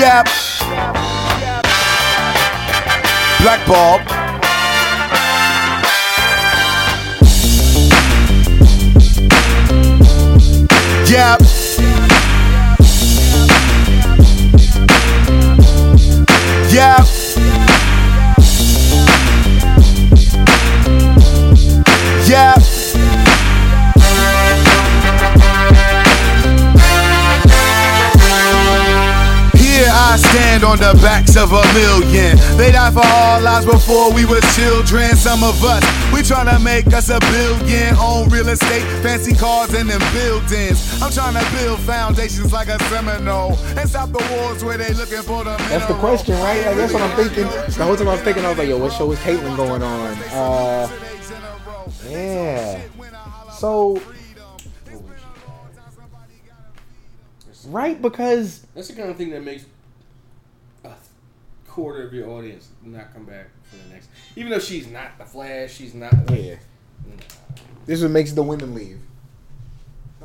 Jab, Black Bob. Jab, Jab, Jab. I stand on the backs of a million. They died for all lives before we were children. Some of us, we tryna make us a billion. Own real estate, fancy cars, and them buildings. I'm tryna build foundations like a Seminole and stop the wars where they looking for the mineral. That's the question, right? Like, that's what I'm thinking. The whole time I was thinking, I was like, yo, what show is Caitlin going on? Yeah. So... right, because... that's the kind of thing that makes a quarter of your audience not come back for the next... even though she's not the Flash, she's not... yeah. No. This is what makes the women leave.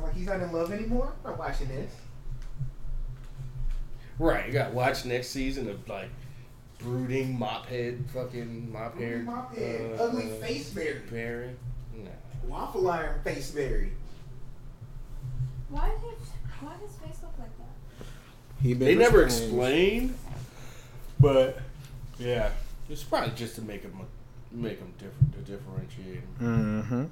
Like, he's not in love anymore? I'm not watching this. Right, you gotta watch next season of, like, brooding mop-head fucking mop-hair. Mop-head, ugly face-berry. Berry? No. Waffle iron face-berry. Why is it... why does face look like that? They never explain, but yeah, it's probably just to make them different, to differentiate them. Mm-hmm.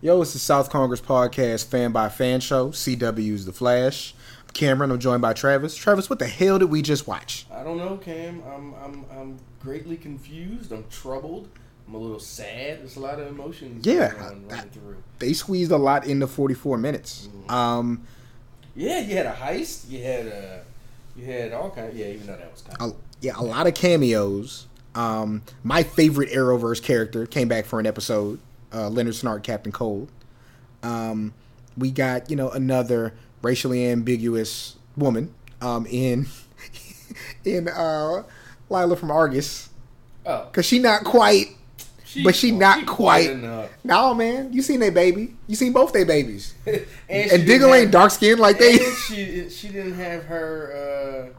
Yo, it's the South Congress podcast, fan by fan show. CW's The Flash. I'm Cameron. I'm joined by Travis. Travis, what the hell did we just watch? I don't know, Cam. I'm greatly confused. I'm troubled. I'm a little sad. There's a lot of emotions running through. They squeezed a lot into 44 minutes. Mm-hmm. Yeah, you had a heist. You had all kinds. Yeah, even though that was kind of... a lot of cameos. My favorite Arrowverse character came back for an episode. Leonard Snart, Captain Cold. We got another racially ambiguous woman in Lila from Argus. Oh, cause she not quite. She's not quite enough. Nah, man. You seen their baby. You seen both their babies. and Diggle ain't dark skinned like they. She didn't have her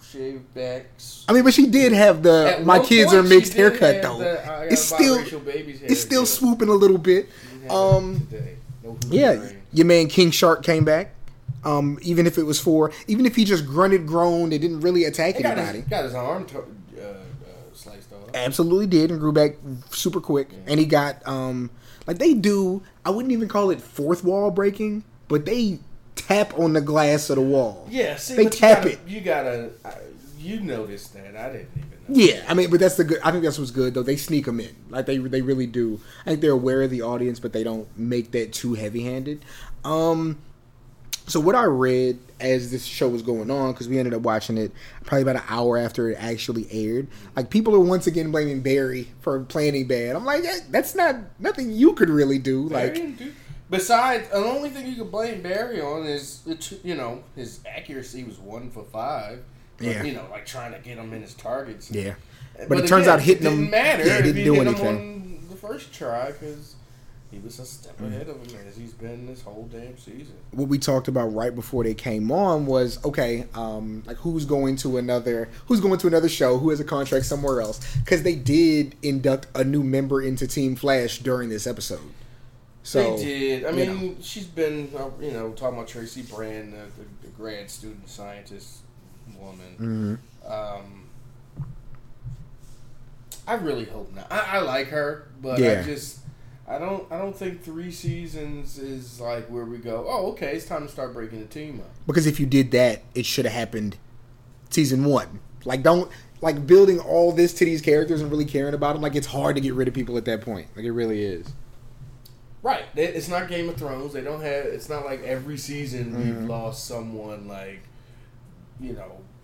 shaved backs. I mean, but she did have the my kids are mixed haircut though. It's still swooping a little bit. Your man King Shark came back. Even if he just groaned, it didn't really attack anybody. Got his arm sliced off. Absolutely did, and grew back super quick. Yeah. And he got they do. I wouldn't even call it fourth wall breaking, but they tap on the glass of the wall. Yeah, see, they tap it. You noticed that? I didn't even. Yeah, I mean, but that's the good. I think that's what's good though. They sneak them in, like they really do. I think they're aware of the audience, but they don't make that too heavy handed. So what I read as this show was going on, because we ended up watching it probably about an hour after it actually aired, like people are once again blaming Barry for planning bad. I'm like, that's not nothing you could really do. Barry didn't do. Besides, the only thing you could blame Barry on is his accuracy was 1 for 5. Yeah. Like trying to get him in his targets. Yeah. But it turns out hitting him didn't matter. Yeah, didn't do anything on the first try because he was a step ahead of him as he's been this whole damn season. What we talked about right before they came on was who's going to another show, who has a contract somewhere else, because they did induct a new member into Team Flash during this episode. So they did. I mean, she's been talking about Tracy Brand, the grad student scientist woman. Mm-hmm. I really hope not. I like her, but yeah. I don't think 3 seasons is like where we go, oh, okay, it's time to start breaking the team up. Because if you did that, it should have happened season 1. Like, don't... like, building all this to these characters and really caring about them, like, it's hard to get rid of people at that point. Like, it really is. Right. It's not Game of Thrones. They don't have... it's not like every season we've lost someone, like,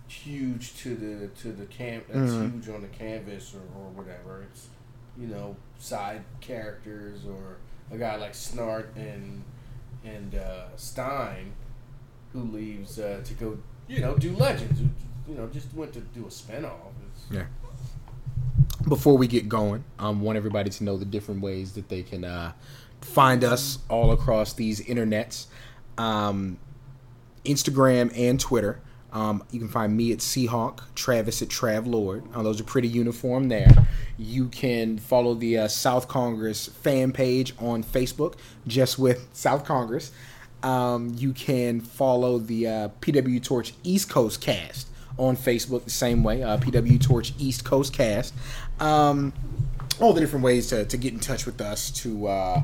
huge to the camp... that's huge on the canvas or whatever. It's... side characters, or a guy like Snart and Stein, who leaves to go, do Legends, who, just went to do a spinoff. Yeah. Before we get going, I want everybody to know the different ways that they can find us all across these internets. Instagram and Twitter. You can find me at Seahawk, Travis at Travlord. Those are pretty uniform there. You can follow the South Congress fan page on Facebook, just with South Congress. You can follow the PW Torch East Coast Cast on Facebook the same way, PW Torch East Coast Cast. All the different ways to get in touch with us, to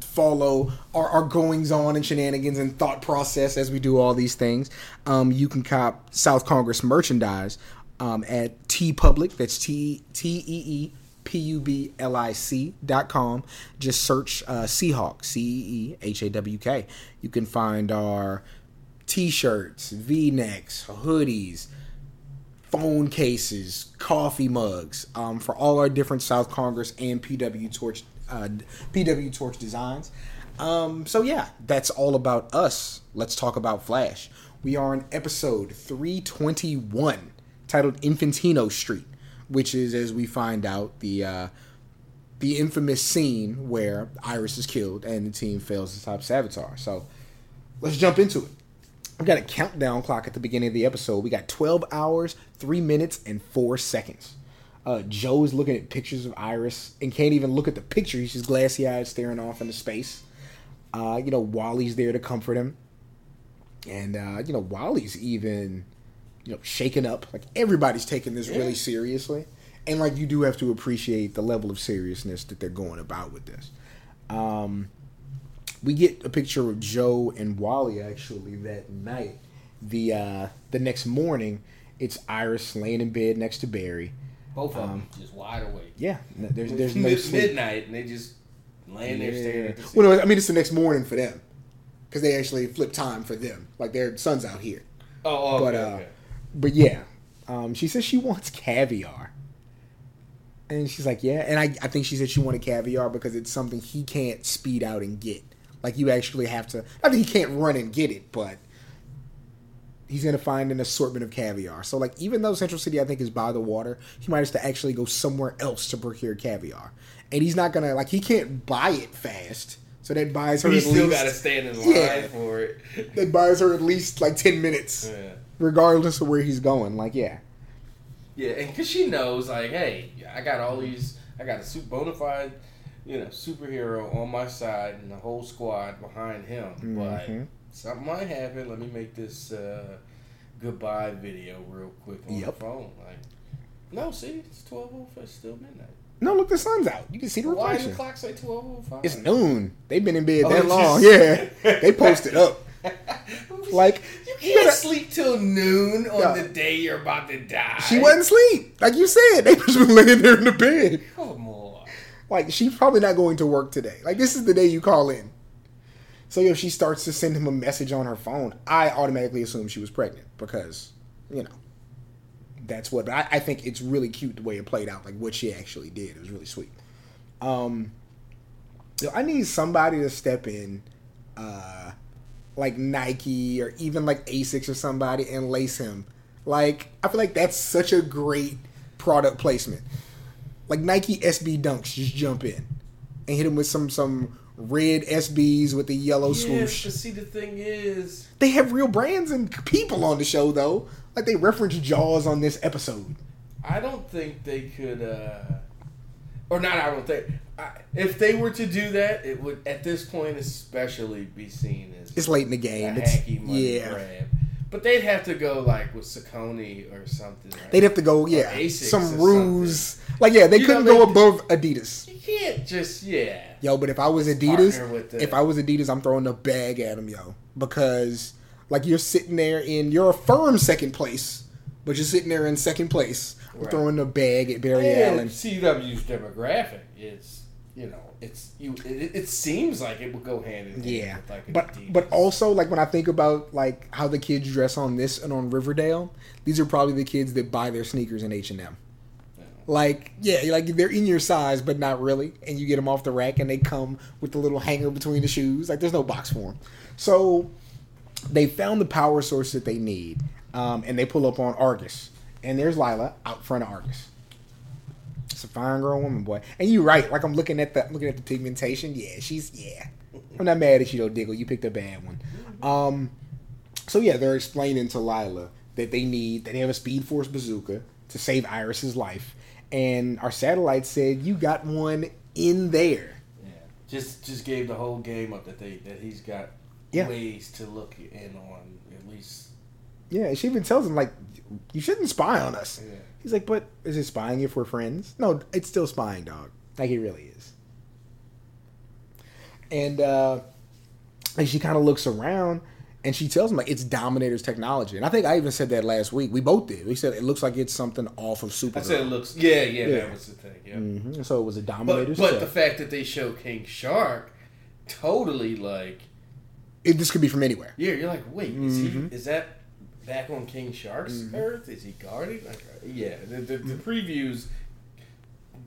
follow our goings-on and shenanigans and thought process as we do all these things. You can cop South Congress merchandise at T public. That's TeePublic.com. Just search Seahawk, CEEHAWK. You can find our T-shirts, V-necks, hoodies, phone cases, coffee mugs, for all our different South Congress and PW Torch designs. So yeah, that's all about us. Let's talk about Flash. We are on episode 321, titled Infantino Street, which is, as we find out, the infamous scene where Iris is killed and the team fails to stop Savitar. So let's jump into it. We've got a countdown clock at the beginning of the episode. We got 12 hours, 3 minutes, and 4 seconds. Joe's looking at pictures of Iris and can't even look at the picture. He's just glassy-eyed staring off into space. Wally's there to comfort him. And, Wally's even, shaken up. Like, everybody's taking this really seriously. And, you do have to appreciate the level of seriousness that they're going about with this. We get a picture of Joe and Wally, actually, that night. The next morning, it's Iris laying in bed next to Barry. Both of them just wide awake. Yeah. There's no sleep. It's midnight, and they just laying there staring at the ceiling. Well, it's the next morning for them. Because they actually flip time for them. Their sun's out here. Oh, okay. But yeah. She says she wants caviar. And she's like, yeah. And I think she said she wanted caviar because it's something he can't speed out and get. You actually have to... I mean, he can't run and get it, but he's going to find an assortment of caviar. So, even though Central City, I think, is by the water, he might have to actually go somewhere else to procure caviar. And he's not going to... he can't buy it fast. So that buys her at least... He's still got to stand in line for it. That buys her at least, 10 minutes. Yeah. Regardless of where he's going. Yeah, and because she knows, hey, I got a bona fide... superhero on my side and the whole squad behind him. Mm-hmm. But something might happen. Let me make this goodbye video real quick on the phone. No, see, it's 12:05. It's still midnight. No, look, the sun's out. You can see the reflection. Why did the clock say 12:05? It's noon. They've been in bed that long. Yeah, they posted up. You can't sleep till noon on the day you're about to die. She wasn't asleep, like you said. They just been laying there in the bed. Come on. She's probably not going to work today. This is the day you call in. So, if she starts to send him a message on her phone, I automatically assume she was pregnant because, that's what. But I think it's really cute the way it played out, what she actually did. It was really sweet. I need somebody to step in, Nike or even, Asics or somebody and lace him. I feel like that's such a great product placement. Nike SB Dunks, just jump in and hit him with some red SBs with the yellow swoosh. Yes, see, the thing is... They have real brands and people on the show, though. They reference Jaws on this episode. I don't think they could... I don't think... if they were to do that, it would, at this point, especially be seen as... It's late in the game. It's hacky money grab. But they'd have to go, with Saucony or something. Right? They'd have to go, Asics some ruse. They couldn't go above Adidas. You can't just, but if I was Adidas, I'm throwing a bag at them, Because, you're sitting there you're a firm second place, but you're sitting there in second place. Right. I'm throwing a bag at Barry Allen. CW's demographic is... it seems like it would go hand in hand. Yeah, with but also when I think about how the kids dress on this and on Riverdale, these are probably the kids that buy their sneakers in H&M. They're in your size, but not really, and you get them off the rack, and they come with the little hanger between the shoes. There's no box for them. So they found the power source that they need, and they pull up on Argus, and there's Lila out front of Argus. It's a fine girl, woman, boy, and you're right. I'm looking at the pigmentation. Yeah, she's I'm not mad at you though, Diggle. You picked a bad one. So yeah, they're explaining to Lila that they have a Speed Force bazooka to save Iris's life, and our satellite said you got one in there. Yeah, just gave the whole game up that he's got ways to look in on at least. Yeah, she even tells him like you shouldn't spy on us. Yeah. He's like, but is it spying if we're friends? No, it's still spying, dog. Like it really is. And she kind of looks around. And she tells him, like, it's Dominator's technology. And I think I even said that last week. We both did. We said it looks like it's something off of Supergirl. I said it looks... Yeah, that was the thing, yeah. Mm-hmm. So it was a Dominator's tech. But the fact that they show King Shark, totally, like... This could be from anywhere. Yeah, you're like, wait, is that back on King Shark's Earth? Is he guarding? Like, yeah, the previews...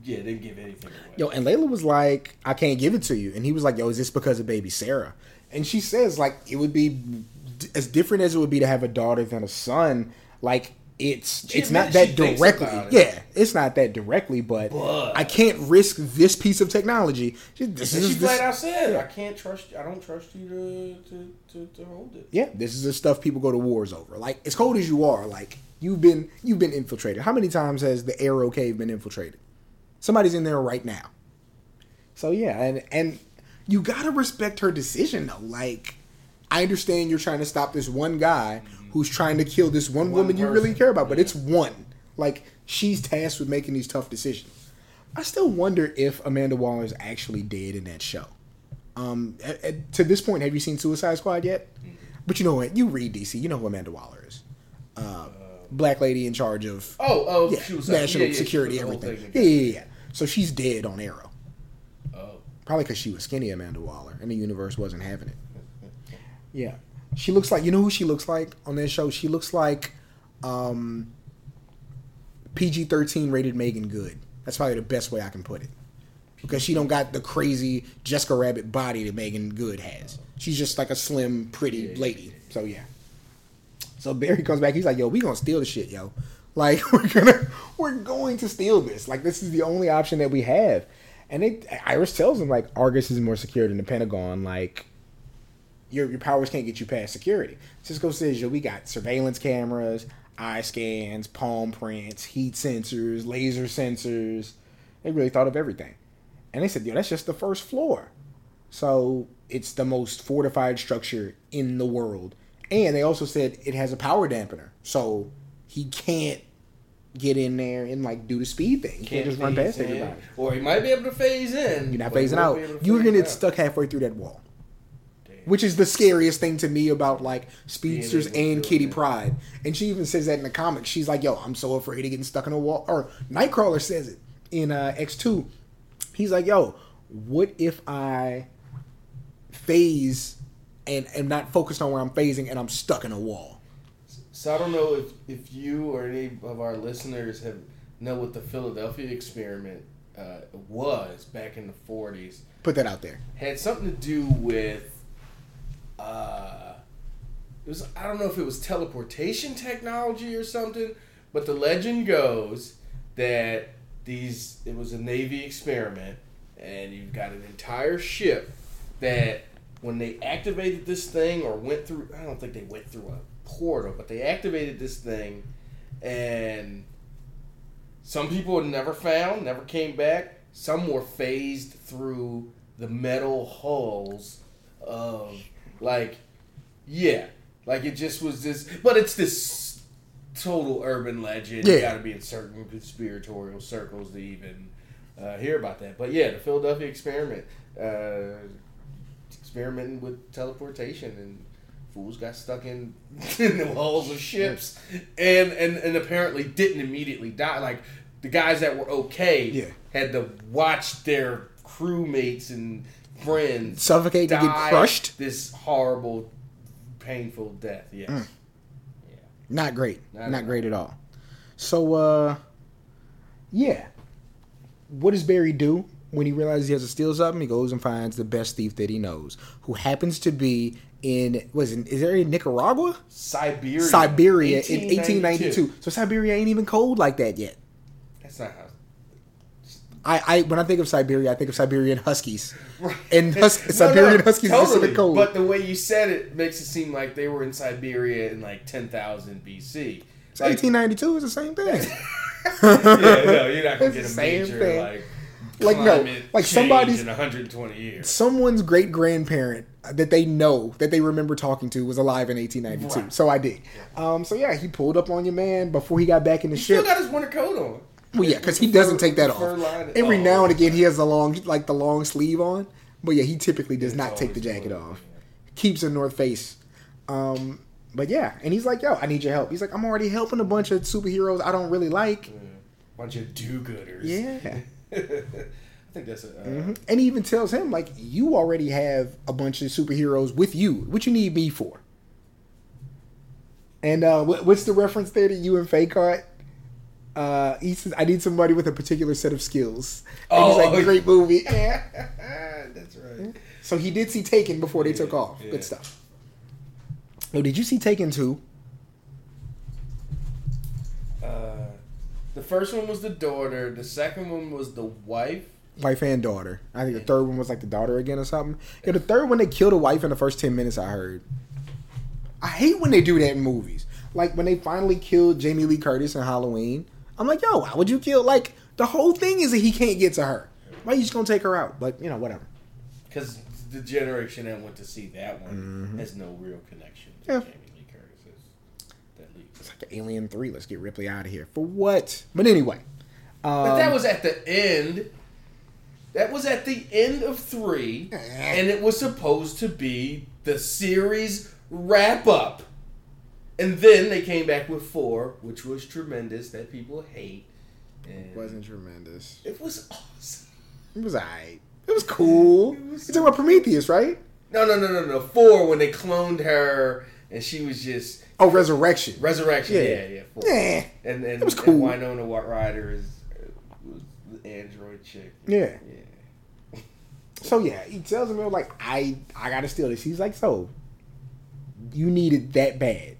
Yeah, they didn't give anything away. Yo, and Layla was like, I can't give it to you. And he was like, yo, is this because of baby Sarah? And she says, like, it would be as different as it would be to have a daughter than a son. Like, it's not that directly. Yeah, it's not that directly, but I can't risk this piece of technology. She flat out said, I don't trust you to hold it. Yeah, this is the stuff people go to wars over. Like, as cold as you are, like, you've been infiltrated. How many times has the Arrow Cave been infiltrated? Somebody's in there right now. So, yeah, and you gotta respect her decision, though. Like, I understand you're trying to stop this one guy who's trying to kill this one woman you really care about, but it's one. Like, she's tasked with making these tough decisions. I still wonder if Amanda Waller is actually dead in that show. To this point, have you seen Suicide Squad yet? Mm-hmm. But you know what? You read DC. You know who Amanda Waller is. Black lady in charge of... she was... National security, everything. Yeah. So she's dead on Arrow. Probably because she was skinny, Amanda Waller, and the universe wasn't having it. Yeah. She looks like... You know who she looks like on that show? She looks like PG-13 rated Megan Good. That's probably the best way I can put it. Because she don't got the crazy Jessica Rabbit body that Megan Good has. She's just like a slim, pretty lady. So, yeah. So Barry comes back. He's like, yo, we going to steal this shit, yo. Like, we're going to steal this. Like, this is the only option that we have. And Iris tells him, like, Argus is more secure than the Pentagon. Like, your powers can't get you past security. Cisco says, yo, we got surveillance cameras, eye scans, palm prints, heat sensors, laser sensors. They really thought of everything. And they said, yo, that's just the first floor. So it's the most fortified structure in the world. And they also said it has a power dampener. So he can't get in there and, like, do the speed thing. You can't just run past everybody. Or he might be able to phase in. You're not phasing out. You're going to get stuck halfway through that wall. Damn. Which is the scariest thing to me about, like, speedsters and Kitty Pryde. And she even says that in the comics. She's like, yo, I'm so afraid of getting stuck in a wall. Or Nightcrawler says it in X2. He's like, yo, what if I phase and am not focused on where I'm phasing and I'm stuck in a wall? So I don't know if you or any of our listeners know what the Philadelphia experiment was back in the 40s. Put that out there. Had something to do with I don't know if it was teleportation technology or something, but the legend goes that it was a Navy experiment, and you've got an entire ship that when they activated this thing or went through, I don't think they went through a portal, but they activated this thing, and some people were never found, never came back. Some were phased through the metal hulls of, it just was this. But it's this total urban legend. Yeah. You got to be in certain conspiratorial circles to even hear about that. But yeah, the Philadelphia experiment, experimenting with teleportation and. Fools got stuck in the walls of ships and apparently didn't immediately die. Like, the guys that were had to watch their crewmates and friends suffocate to get crushed. This horrible, painful death. Yes. Mm. Yeah. Not great. Not great at all. So, what does Barry do? When he realizes he has to steal something, he goes and finds the best thief that he knows, who happens to be is there in Nicaragua? Siberia in 1892. So Siberia ain't even cold like that yet. That's not how When I think of Siberia, I think of Siberian Huskies. And Siberian Huskies totally, are so cold. But the way you said it makes it seem like they were in Siberia in like 10,000 BC. It's 1892 is the same thing. You're not going to get a major thing. Like somebody's in 120 years. Someone's great grandparent that they know, that they remember talking to, was alive in 1892. Right. So I did. So yeah, he pulled up on your man before he got back in the ship. He still got his winter coat on. Well, yeah, because he doesn't take that off. Every now and again, he has the long sleeve on. But yeah, he typically does not take the jacket off. Keeps a North Face. But yeah, and he's like, yo, I need your help. He's like, I'm already helping a bunch of superheroes I don't really like. Bunch of do-gooders. Yeah. I think that's it. And he even tells him, like, you already have a bunch of superheroes with you. What you need me for? And what's the reference there that you and Faye caught? He says, I need somebody with a particular set of skills. And he's like, great movie. That's right. So he did see Taken before they took off. Yeah. Good stuff. Oh, did you see Taken 2? The first one was the daughter. The second one was the wife. Wife and daughter. I think the third one was like the daughter again or something. Yeah, the third one, they killed a wife in the first 10 minutes, I heard. I hate when they do that in movies. Like, when they finally killed Jamie Lee Curtis in Halloween, I'm like, yo, why would you kill? Like, the whole thing is that he can't get to her. Why are you just going to take her out? But, you know, whatever. Because the generation that went to see that one has no real connection to Jamie Lee Curtis. It's like Alien 3. Let's get Ripley out of here. For what? But anyway. But that was at the end. That was at the end of 3. And it was supposed to be the series wrap-up. And then they came back with 4, which was tremendous, that people hate. And it wasn't tremendous. It was awesome. It was alright. It was cool. You're talking about Prometheus, right? No. 4, when they cloned her, and she was just... Oh, Resurrection. Resurrection, yeah. 4. Yeah. And it was cool. And Winona Ryder was the android chick. Yeah. So, yeah, he tells him, like, I gotta steal this. He's like, so, you need it that bad.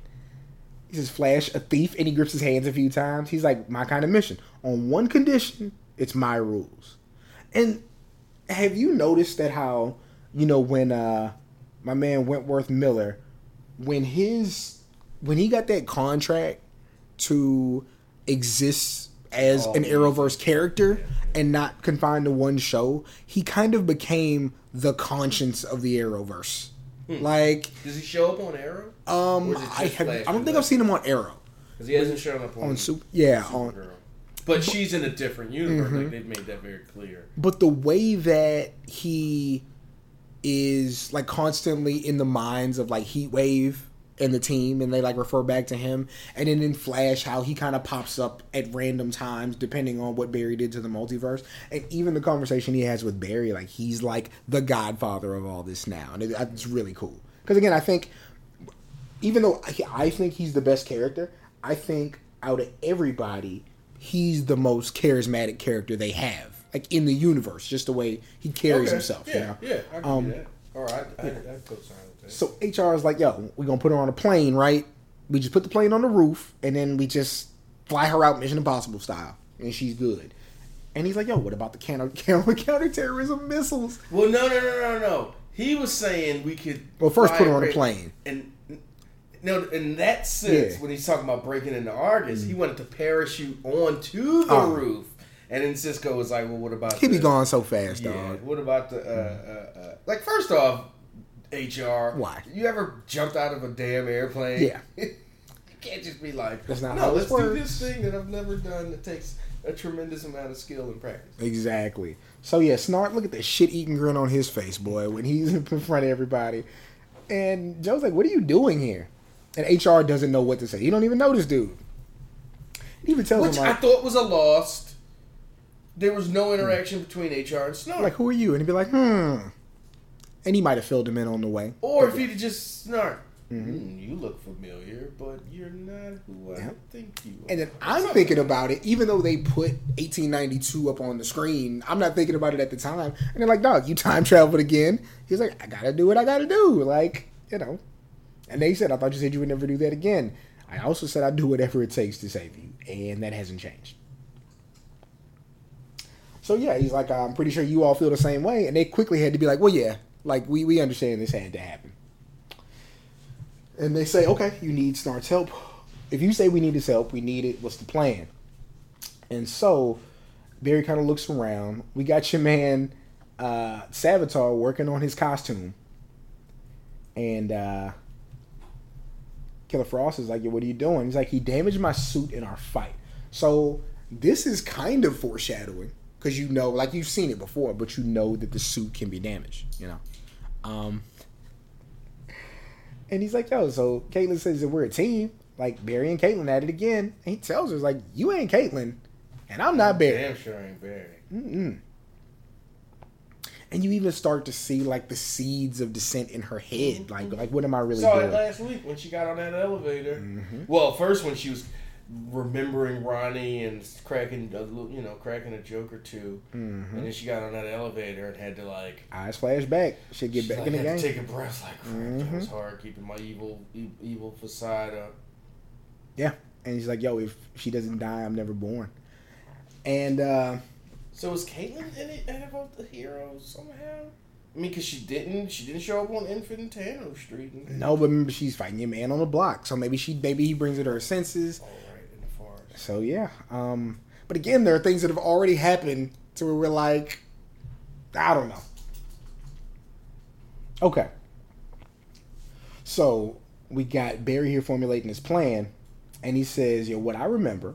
He says, Flash, a thief, and he grips his hands a few times. He's like, my kind of mission. On one condition, it's my rules. And have you noticed that how, you know, when my man Wentworth Miller, when he got that contract to exist as an Arrowverse character and not confined to one show, he kind of became the conscience of the Arrowverse. Like, does he show up on Arrow? I don't think I've seen him on Arrow. Because he hasn't shown up on Supergirl. But she's in a different universe. Like, they've made that very clear. But the way that he is, like, constantly in the minds of, like, Heatwave and the team, and they, like, refer back to him. And then in Flash, how he kind of pops up at random times, depending on what Barry did to the multiverse. And even the conversation he has with Barry, like, he's, like, the godfather of all this now. And it's really cool. Because, again, I think, even though I think he's the best character, I think out of everybody, he's the most charismatic character they have. Like, in the universe, just the way he carries himself. Yeah, I can do that. All right, I co-sign with that. So HR is like, yo, we're going to put her on a plane, right? We just put the plane on the roof, and then we just fly her out Mission Impossible style, and she's good. And he's like, yo, what about the counterterrorism missiles? Well, no. He was saying we could... Well, first put her on a plane. And no, in that sense, when he's talking about breaking into Argus, he wanted to parachute onto the roof. And then Cisco was like, well, what about... He'd be gone so fast, dog. What about the... like, first off, HR... Why? You ever jumped out of a damn airplane? Yeah. You can't just be like, let's do this thing that I've never done that takes a tremendous amount of skill and practice. Exactly. So, yeah, Snart, look at the shit-eating grin on his face, boy, when he's in front of everybody. And Joe's like, what are you doing here? And HR doesn't know what to say. He don't even know this dude. He even tells him, like... Which I thought was a loss... There was no interaction between HR and Snart. Like, who are you? And he'd be like, And he might have filled him in on the way. Or if he'd just Snart. You look familiar, but you're not who I think you are. And then I'm thinking about it, even though they put 1892 up on the screen, I'm not thinking about it at the time. And they're like, dog, you time traveled again. He's like, I gotta do what I gotta do. Like, you know. And they said, I thought you said you would never do that again. I also said I'd do whatever it takes to save you. And that hasn't changed. So yeah, he's like, I'm pretty sure you all feel the same way. And they quickly had to be like, well, yeah, like we understand this had to happen. And they say, okay, you need Snart's help. If you say we need his help, we need it. What's the plan? And so Barry kind of looks around. We got your man Savitar working on his costume. And Killer Frost is like, yeah, what are you doing? He's like, he damaged my suit in our fight. So this is kind of foreshadowing, because you know, like you've seen it before, but you know that the suit can be damaged, you know. And he's like, yo, so Caitlin says that we're a team. Like, Barry and Caitlin at it again. And he tells her, like, you ain't Caitlin, and I'm not Barry. Damn sure ain't Barry. Mm-mm. And you even start to see, like, the seeds of dissent in her head. Like what am I really doing? Saw it last week when she got on that elevator. Mm-hmm. Well, first when she was remembering Ronnie and cracking a joke or two. Mm-hmm. And then she got on that elevator and had to, like... eyes flash back. She'd get back in the game. Take a breath. Like, crap, mm-hmm. That was hard, keeping my evil facade up. Yeah. And she's like, yo, if she doesn't die, I'm never born. And, so is Caitlin in it about the heroes somehow? I mean, because she didn't show up on Infantino Street. No, but remember, she's fighting a man on the block, so maybe he brings her to her senses. All right, in the forest. So yeah, but again, there are things that have already happened to where we're like, I don't know. Okay, so we got Barry here formulating his plan, and he says, "Yo, what I remember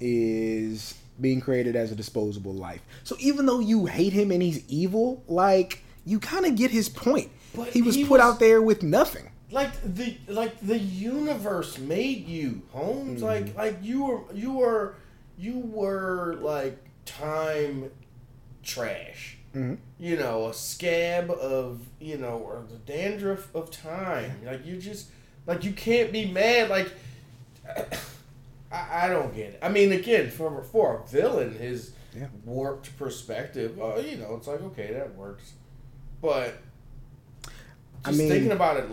is being created as a disposable life." So even though you hate him and he's evil, like, you kind of get his point. But he was put out there with nothing. Like the universe made you, Holmes. Mm-hmm. Like you were like time trash. Mm-hmm. You know, a scab of, you know, or the dandruff of time. Like, you just, like, you can't be mad. Like, I don't get it. I mean, again, for a villain, his warped perspective, you know, it's like, okay, that works. But just thinking about it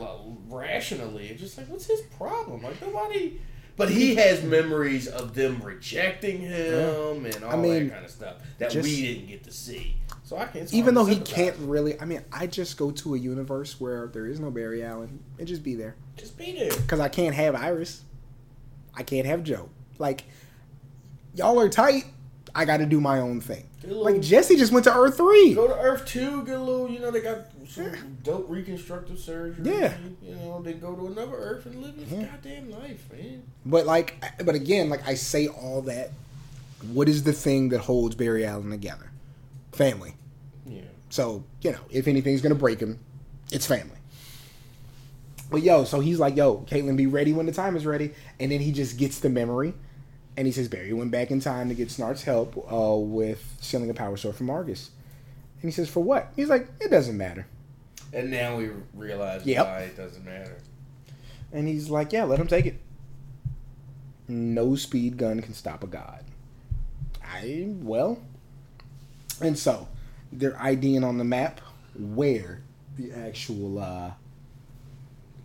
rationally, it's just like, what's his problem? Like, nobody... But he has memories of them rejecting him and all that kind of stuff that we didn't get to see. So I can't... Even though he can't really... I mean, I just go to a universe where there is no Barry Allen and just be there. Just be there. Because I can't have Iris. I can't have Joe. Like, y'all are tight. I got to do my own thing. Little, like, Jesse just went to Earth 3. Go to Earth 2, get a little, you know, they got some dope reconstructive surgery. Yeah. You know, they go to another Earth and live this goddamn life, man. But, like, but again, like, I say all that. What is the thing that holds Barry Allen together? Family. Yeah. So, you know, if anything's going to break him, it's family. But yo, so he's like, yo, Caitlin, be ready when the time is ready. And then he just gets the memory. And he says, Barry went back in time to get Snart's help with stealing a power sword from Argus. And he says, for what? He's like, it doesn't matter. And now we realize why it doesn't matter. And he's like, yeah, let him take it. No speed gun can stop a god. And so, they're IDing on the map where the actual...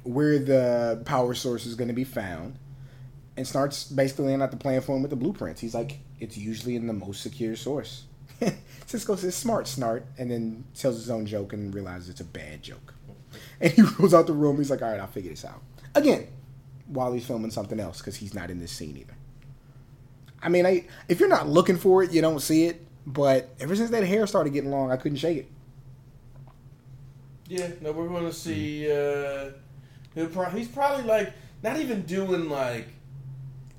where the power source is going to be found, and starts basically laying out the plan for him with the blueprints. He's like, it's usually in the most secure source. Cisco says, smart, Snart, and then tells his own joke and realizes it's a bad joke. And he rolls out the room. He's like, all right, I'll figure this out. Again, while he's filming something else, because he's not in this scene either. I mean, if you're not looking for it, you don't see it, but ever since that hair started getting long, I couldn't shake it. Yeah, no, we're going to see... he's probably like not even doing like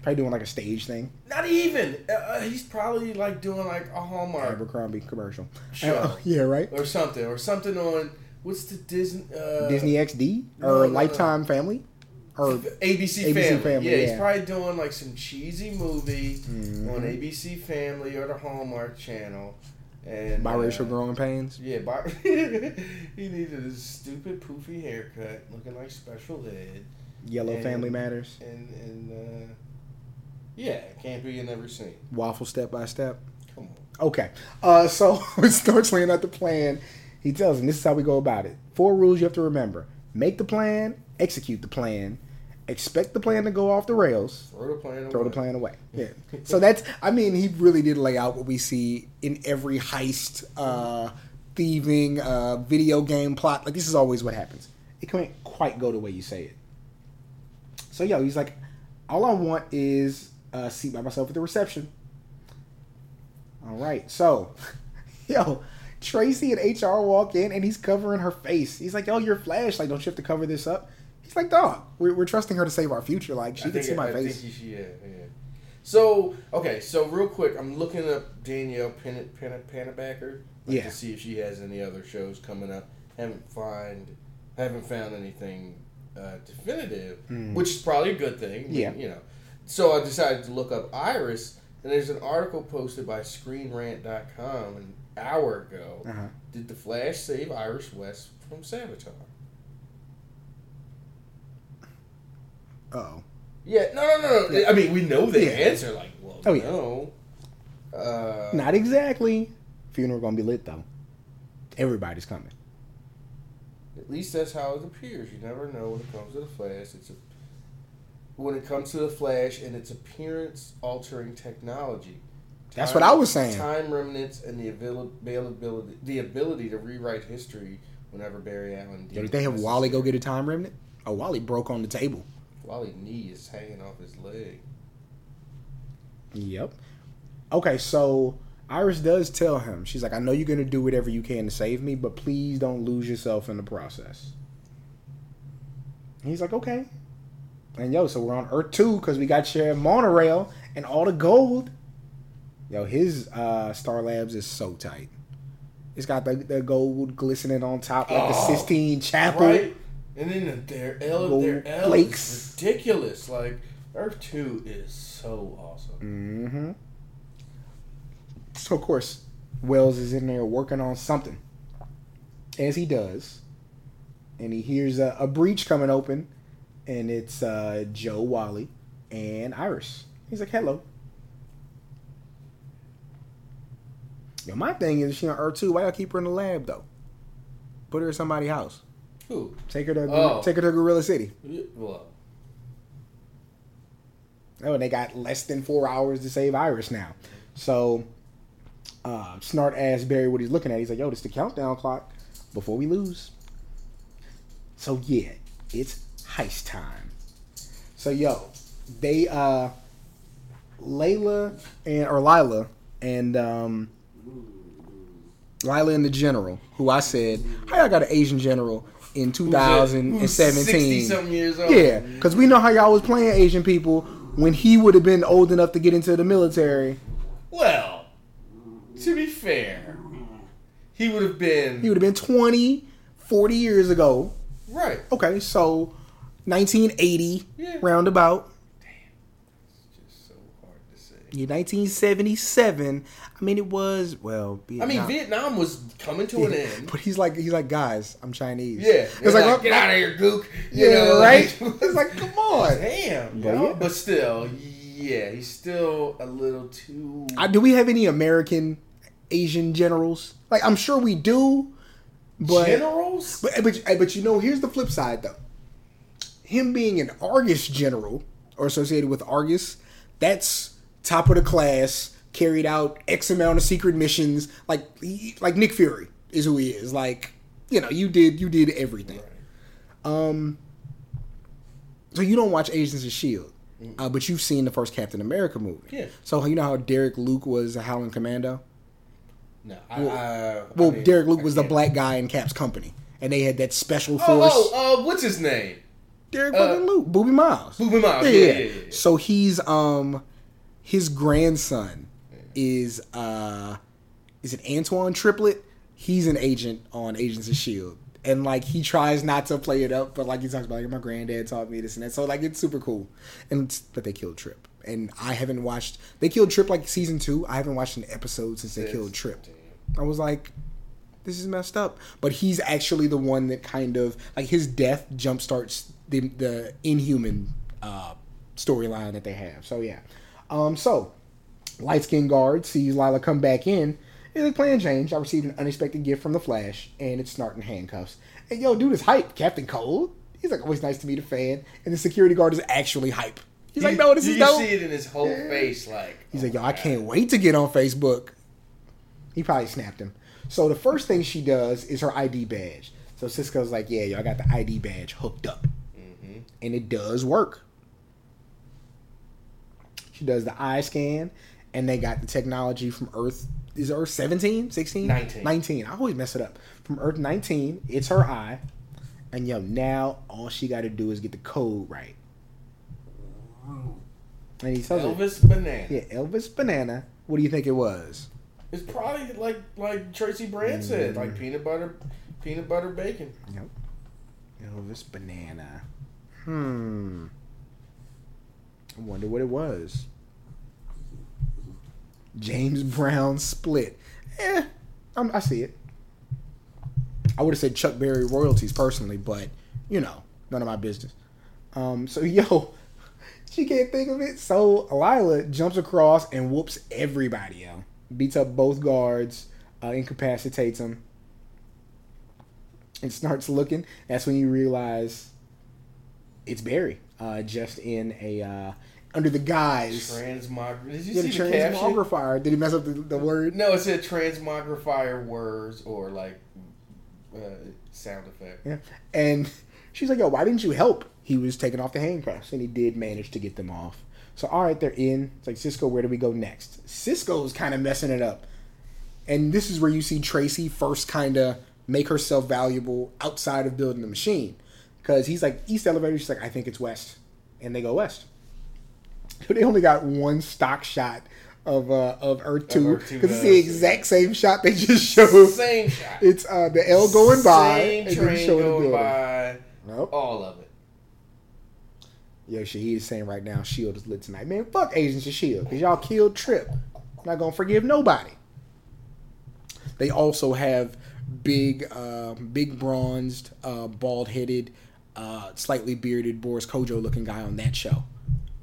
a stage thing. Not even. He's probably like doing like a Hallmark Abercrombie commercial. Show. Yeah, right. Or something on what's the Disney XD or Lifetime Family or ABC Family. Yeah, he's probably doing like some cheesy movie on ABC Family or the Hallmark Channel. And, biracial growing pains. Yeah, he needed a stupid poofy haircut, looking like Special Ed. Family Matters. And can't be in every scene. Waffle step by step. Come on. Okay, so it starts laying out the plan. He tells him, "This is how we go about it. 4 rules you have to remember: make the plan, execute the plan, Expect the plan to go off the rails. Throw the plan away. Yeah. So that's, I mean, he really did lay out what we see in every heist, thieving, video game plot. Like, this is always what happens. It can't quite go the way you say it. So, yo, he's like, all I want is a seat by myself at the reception. All right. So, yo, Tracy and HR walk in, and he's covering her face. He's like, yo, your flashlight. Don't you have to cover this up? He's like, dog, we're trusting her to save our future. Like, she can see my face. Yeah. So, okay, so real quick, I'm looking up Danielle Pennebacker to see if she has any other shows coming up. Haven't found anything definitive, which is probably a good thing. Yeah. You know. So I decided to look up Iris, and there's an article posted by ScreenRant.com an hour ago. Uh-huh. Did the Flash save Iris West from Savitar? Uh-oh. Yeah, no. Yeah. I mean, we know the answer. Like, well, no. Not exactly. Funeral gonna be lit, though. Everybody's coming. At least that's how it appears. You never know when it comes to the Flash. When it comes to the Flash and its appearance-altering technology. That's what I was saying. Time remnants and the ability to rewrite history whenever Barry Allen did. Did they have Wally go get a time remnant? Oh, Wally broke on the table. Wally's knee is hanging off his leg. Yep. Okay, so Iris does tell him. She's like, I know you're going to do whatever you can to save me, but please don't lose yourself in the process. And he's like, okay. And so we're on Earth 2 because we got your monorail and all the gold. Yo, his Star Labs is so tight. It's got the gold glistening on top like the Sistine Chapel. Right? And then their flakes is ridiculous. Like, Earth 2 is so awesome. Mm-hmm. So, of course, Wells is in there working on something, as he does. And he hears a breach coming open, and it's Joe, Wally, and Iris. He's like, hello. Yo, my thing is, she on Earth 2. Why y'all keep her in the lab, though? Put her in somebody's house. Who? Take her to Gorilla City. Well. Oh, and they got less than 4 hours to save Iris now. So, Snart asks Barry what he's looking at. He's like, yo, this is the countdown clock before we lose. So, yeah, it's heist time. So, yo, they, Lila and the general, who I said, how y'all got an Asian general in 2017. 60-something years old. Yeah, because we know how y'all was playing Asian people when he would have been old enough to get into the military. Well, to be fair, he would have been 20, 40 years ago. Right. Okay, so 1980, roundabout. Damn. It's just so hard to say. Yeah, 1977. I mean, it was, Vietnam was coming to an end. But he's like, guys, I'm Chinese. Yeah. It's like, get out of here, gook. You know, right? It's like, come on. Damn. But still, yeah, he's still a little too... do we have any American Asian generals? Like, I'm sure we do, but... Generals? But you know, here's the flip side, though. Him being an Argus general, or associated with Argus, that's top of the class... carried out X amount of secret missions, like Nick Fury is who he is. Like, you know, you did everything. Right. So you don't watch Agents of S.H.I.E.L.D., but you've seen the first Captain America movie. Yeah. So you know how Derek Luke was a Howling Commando? No. Derek Luke was the black guy in Cap's company, and they had that special force. What's his name? Derek Luke, Booby Miles. Yeah. So he's his grandson. Is it Antoine Triplett? He's an agent on Agents of S.H.I.E.L.D. And, like, he tries not to play it up, but, like, he talks about, like, my granddad taught me this and that. So, like, it's super cool. But they killed Trip. And I haven't watched... They killed Trip, like, season 2. I haven't watched an episode since they killed Trip. Damn. I was like, this is messed up. But he's actually the one that kind of... Like, his death jumpstarts the Inhuman storyline that they have. So, yeah. Light-skinned guard sees Lila come back in. It's like, plan change. I received an unexpected gift from the Flash, and it's Snart in handcuffs. And yo, dude is hype. Captain Cold? He's like, always nice to meet a fan. And the security guard is actually hype. He's like, no, this is dope. You see it in his whole face. Like, he's like, yo, I can't wait to get on Facebook. He probably snapped him. So the first thing she does is her ID badge. So Cisco's like, yeah, yo, I got the ID badge hooked up. Mm-hmm. And it does work. She does the eye scan, and they got the technology from Earth. Is it Earth 17? 16? 19. 19. I always mess it up. From Earth 19, it's her eye. And, yo, now all she got to do is get the code right. And he tells Elvis Banana. Yeah, Elvis Banana. What do you think it was? It's probably like Tracy Brand said, like peanut butter bacon. Yep. Elvis Banana. I wonder what it was. James Brown Split. I see it. I would have said Chuck Berry royalties personally, but, you know, none of my business. She can't think of it. So Lila jumps across and whoops everybody out. Beats up both guards, incapacitates them, and starts looking. That's when you realize it's Barry, just in a... under the guise. Transmogrifier. Did you see the transmogrifier? Did he mess up the word? No, it said transmogrifier words or like sound effect. Yeah. And she's like, yo, why didn't you help? He was taking off the handcuffs, and he did manage to get them off. So, all right, they're in. It's like, Cisco, where do we go next? Cisco's kind of messing it up. And this is where you see Tracy first kind of make herself valuable outside of building the machine. Because he's like, east elevator. She's like, I think it's west. And they go west. So they only got one stock shot of Earth 2. Because it's the exact same shot they just showed. Same shot. It's the L going by. Same train going by. Nope. All of it. Yo, shit, he is saying right now, S.H.I.E.L.D. is lit tonight. Man, fuck Agents of S.H.I.E.L.D. Because y'all killed Trip. I'm not going to forgive nobody. They also have big bronzed, bald-headed, slightly bearded Boris Kojo-looking guy on that show.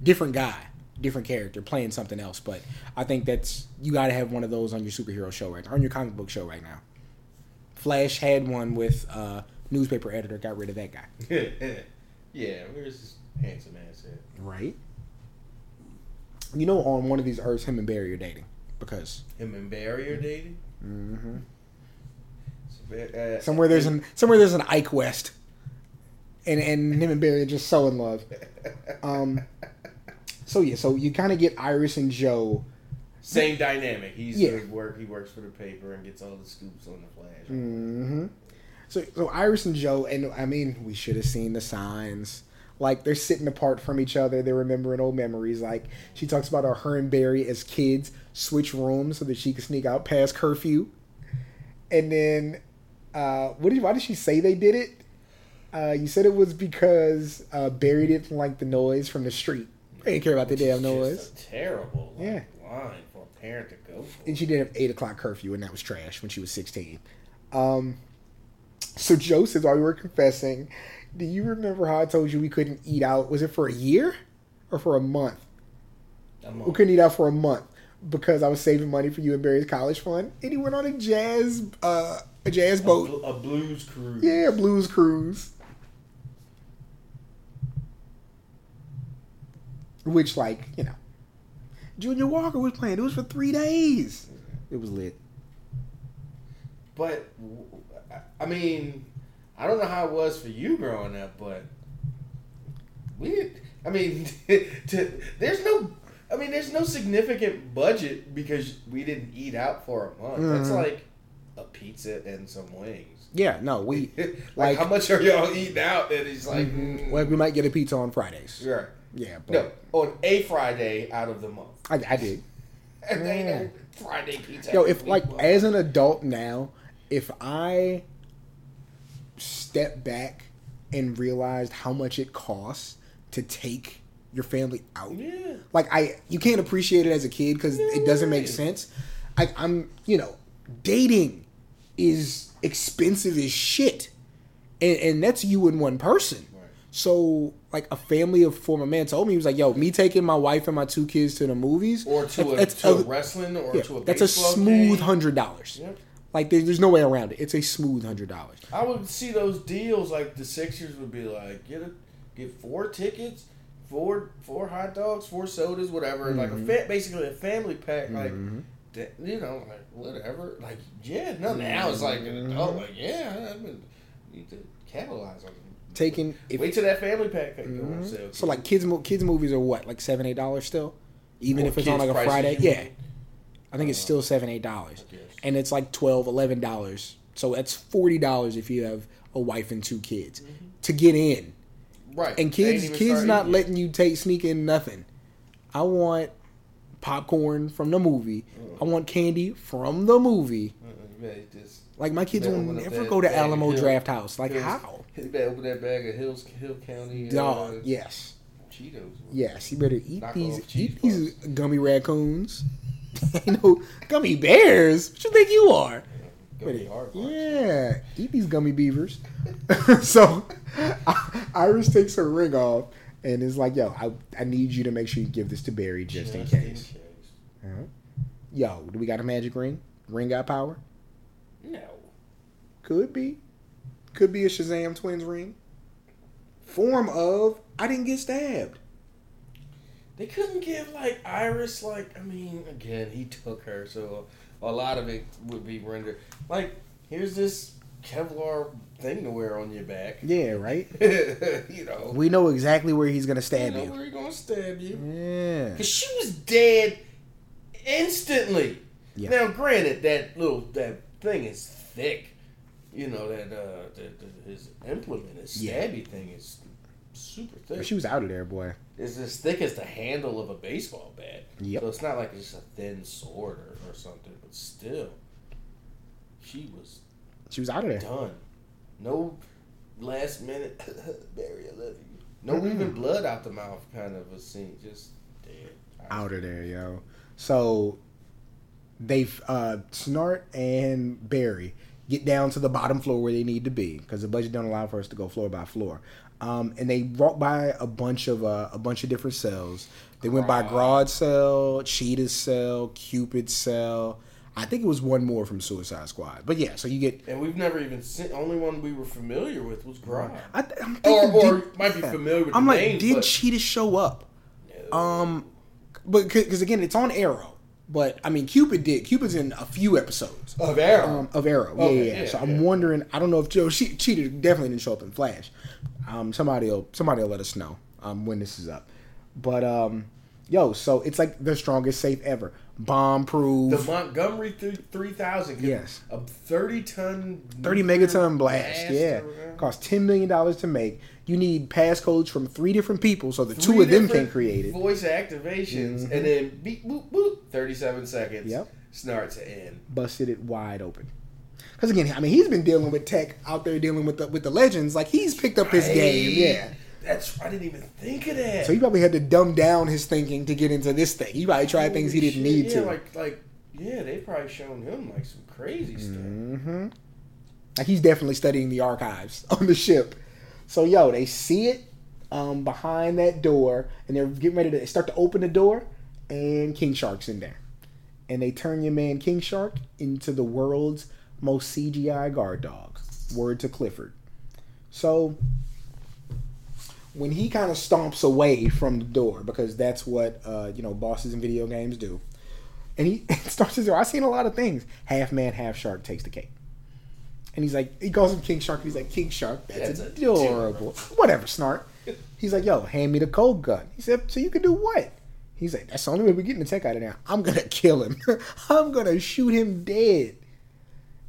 Different guy, different character, playing something else. But I think that's, you got to have one of those on your superhero show right now, on your comic book show right now. Flash had one with newspaper editor, got rid of that guy. Yeah, where's this handsome ass at? Right? You know, on one of these Earths, him and Barry are dating. Because. Him and Barry are dating? Mm-hmm. Somewhere there's an Ike West. And him and Barry are just so in love. So you kind of get Iris and Joe. Same dynamic. He works for the paper and gets all the scoops on the Flash. Mm-hmm. So Iris and Joe, and I mean, we should have seen the signs. Like, they're sitting apart from each other. They're remembering old memories. Like, she talks about her and Barry as kids switch rooms so that she could sneak out past curfew. And then, why did she say they did it? You said it was because Barry didn't like the noise from the street. They didn't care about the damn noise. Just a terrible line for a parent to go for. And she did have 8 o'clock curfew, and that was trash when she was 16. So Joe says, while we were confessing, do you remember how I told you we couldn't eat out? Was it for a year or for a month? A month. We couldn't eat out for a month because I was saving money for you and Barry's college fund. And he went on a jazz boat. A blues cruise. Yeah, a blues cruise. Which, like, you know, Junior Walker was playing. It was for 3 days. It was lit. But, I mean, I don't know how it was for you growing up, but there's no significant budget because we didn't eat out for a month. Mm-hmm. That's like a pizza and some wings. Yeah, no, we like how much are y'all eating out? That is like, well, we might get a pizza on Fridays. Right. Yeah, but... No, on a Friday out of the month. I did. And they had Friday pizza. Yo, if, like, as an adult now, if I step back and realized how much it costs to take your family out, like, you can't appreciate it as a kid because it doesn't make sense. I'm, you know, dating is expensive as shit. And that's you and one person. So, like, a family of former men told me, he was like, yo, me taking my wife and my 2 kids to the movies. Or to a wrestling or to a baseball game. That's a smooth $100. Yep. Like, there's no way around it. It's a smooth $100. I would see those deals, like the Sixers would be like, get 4 tickets, four hot dogs, 4 sodas, whatever. Mm-hmm. Like, basically a family pack, like, mm-hmm. You know, like, whatever. Like, yeah, no, now it's like, mm-hmm. oh, like, yeah, I mean, you need to capitalize on it. Wait till that family pack mm-hmm. goes on sale. So, like, kids movies are what, like $7, $8 still? Even if it's on, like, a Friday? Yeah. I think it's still $7, $8. And it's like $12, $11. So that's $40 if you have a wife and 2 kids mm-hmm. to get in. Right. And kids not letting you sneak in nothing. I want popcorn from the movie. Mm-hmm. I want candy from the movie. Mm-hmm. Yeah, like, my kids will never go to Alamo Draft House. Like, how? He better open that bag of Hill County. Dog, yes. Cheetos. Yes, you better eat these gummy raccoons. You know, gummy bears? What you think you are? Gummy hard parts. Yeah, eat these gummy beavers. So, Iris takes her ring off and is like, yo, I need you to make sure you give this to Barry just in case. Uh-huh. Yo, do we got a magic ring? Ring got power? No. Could be. Could be a Shazam Twins ring. Form of, I didn't get stabbed. They couldn't give, like, Iris, like, I mean, again, he took her, so a lot of it would be rendered. Like, here's this Kevlar thing to wear on your back. Yeah, right? You know. We know exactly where he's going to stab you. We know where he's going to stab you. Yeah. Because she was dead instantly. Yeah. Now, granted, that thing is thick. You know, that his implement, his stabby thing is super thick. But she was out of there, boy. It's as thick as the handle of a baseball bat. Yep. So it's not like it's just a thin sword or something, but still, she was out of there. Done. No last minute, Barry, I love you. No even blood out the mouth kind of a scene. Just dead. Out of there, yo. So, they've, Snart and Barry get down to the bottom floor where they need to be because the budget don't allow for us to go floor by floor. And they walked by a bunch of different cells. They went by Grodd's cell, Cheetah's cell, Cupid's cell. I think it was one more from Suicide Squad. But yeah, so you get... And we've never even seen... Only one we were familiar with was Grodd. Might be familiar with the name, did Cheetah show up? No. But because, again, it's on Arrow. But, I mean, Cupid did. Cupid's in a few episodes. Of Arrow. Okay, yeah. So I'm wondering, I don't know if Cheetah definitely didn't show up in Flash. Somebody'll let us know when this is up. But, so it's like the strongest safe ever. Bomb-proof. The Montgomery 3000. Yes. A 30-ton... 30-megaton blast, yeah. Cost $10 million to make. You need passcodes from 3 different people so the 2 of them can create it. Voice activations, and then beep, boop, boop, 37 seconds. Yep. Snart's in. Busted it wide open. Because, again, I mean, he's been dealing with tech out there, dealing with the legends. Like, he's picked up his game, yeah. I didn't even think of that. So he probably had to dumb down his thinking to get into this thing. He probably tried things he didn't need to. Yeah, they probably shown him, like, some crazy stuff. Like, he's definitely studying the archives on the ship. So, yo, they see it behind that door, and they're getting ready to start to open the door, and King Shark's in there. And they turn your man King Shark into the world's most CGI guard dog. Word to Clifford. So... when he kind of stomps away from the door, because that's what bosses in video games do, and he starts his door. I've seen a lot of things. Half man, half shark takes the cake, and he's like, he calls him King Shark. And he's like, King Shark, that's adorable. Whatever, Snart. He's like, yo, hand me the cold gun. He said, so you can do what? He's like, that's the only way we're getting the tech out of there. I'm gonna kill him. I'm gonna shoot him dead.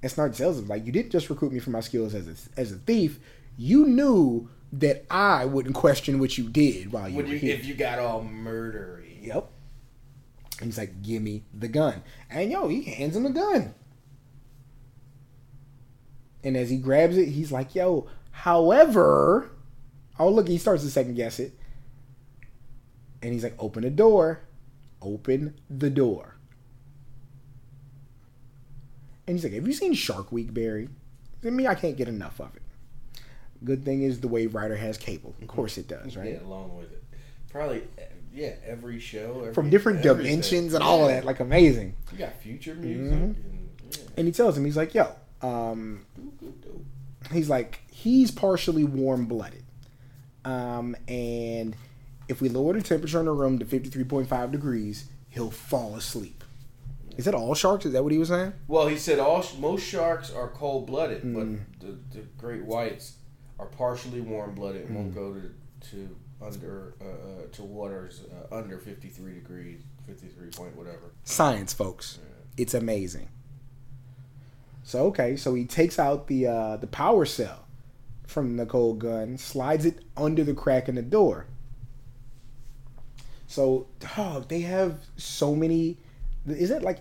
And Snart tells him, like, you didn't just recruit me for my skills as a thief. You knew that I wouldn't question what you did while you were here. If you got all murdery. Yep. And he's like, give me the gun. And yo, he hands him the gun. And as he grabs it, he's like, yo, however... oh, look, he starts to second guess it. And he's like, open the door. Open the door. And he's like, have you seen Shark Week, Barry? I mean, I can't get enough of it. Good thing is the Wave Rider has cable. Of course it does, right? Yeah, along with it. Probably, yeah, every show. From different dimensions and all of that. Like, amazing. You got future music. And, And he tells him, he's like, yo, he's like, he's partially warm-blooded. And if we lower the temperature in the room to 53.5 degrees, he'll fall asleep. Is that all sharks? Is that what he was saying? Well, he said most sharks are cold-blooded, but the great whites are partially warm-blooded and won't go to under to waters under 53 degrees, 53 point whatever. Science, folks. Yeah. It's amazing. So, okay, so he takes out the power cell from the cold gun, slides it under the crack in the door. So, dog, they have so many... Is that like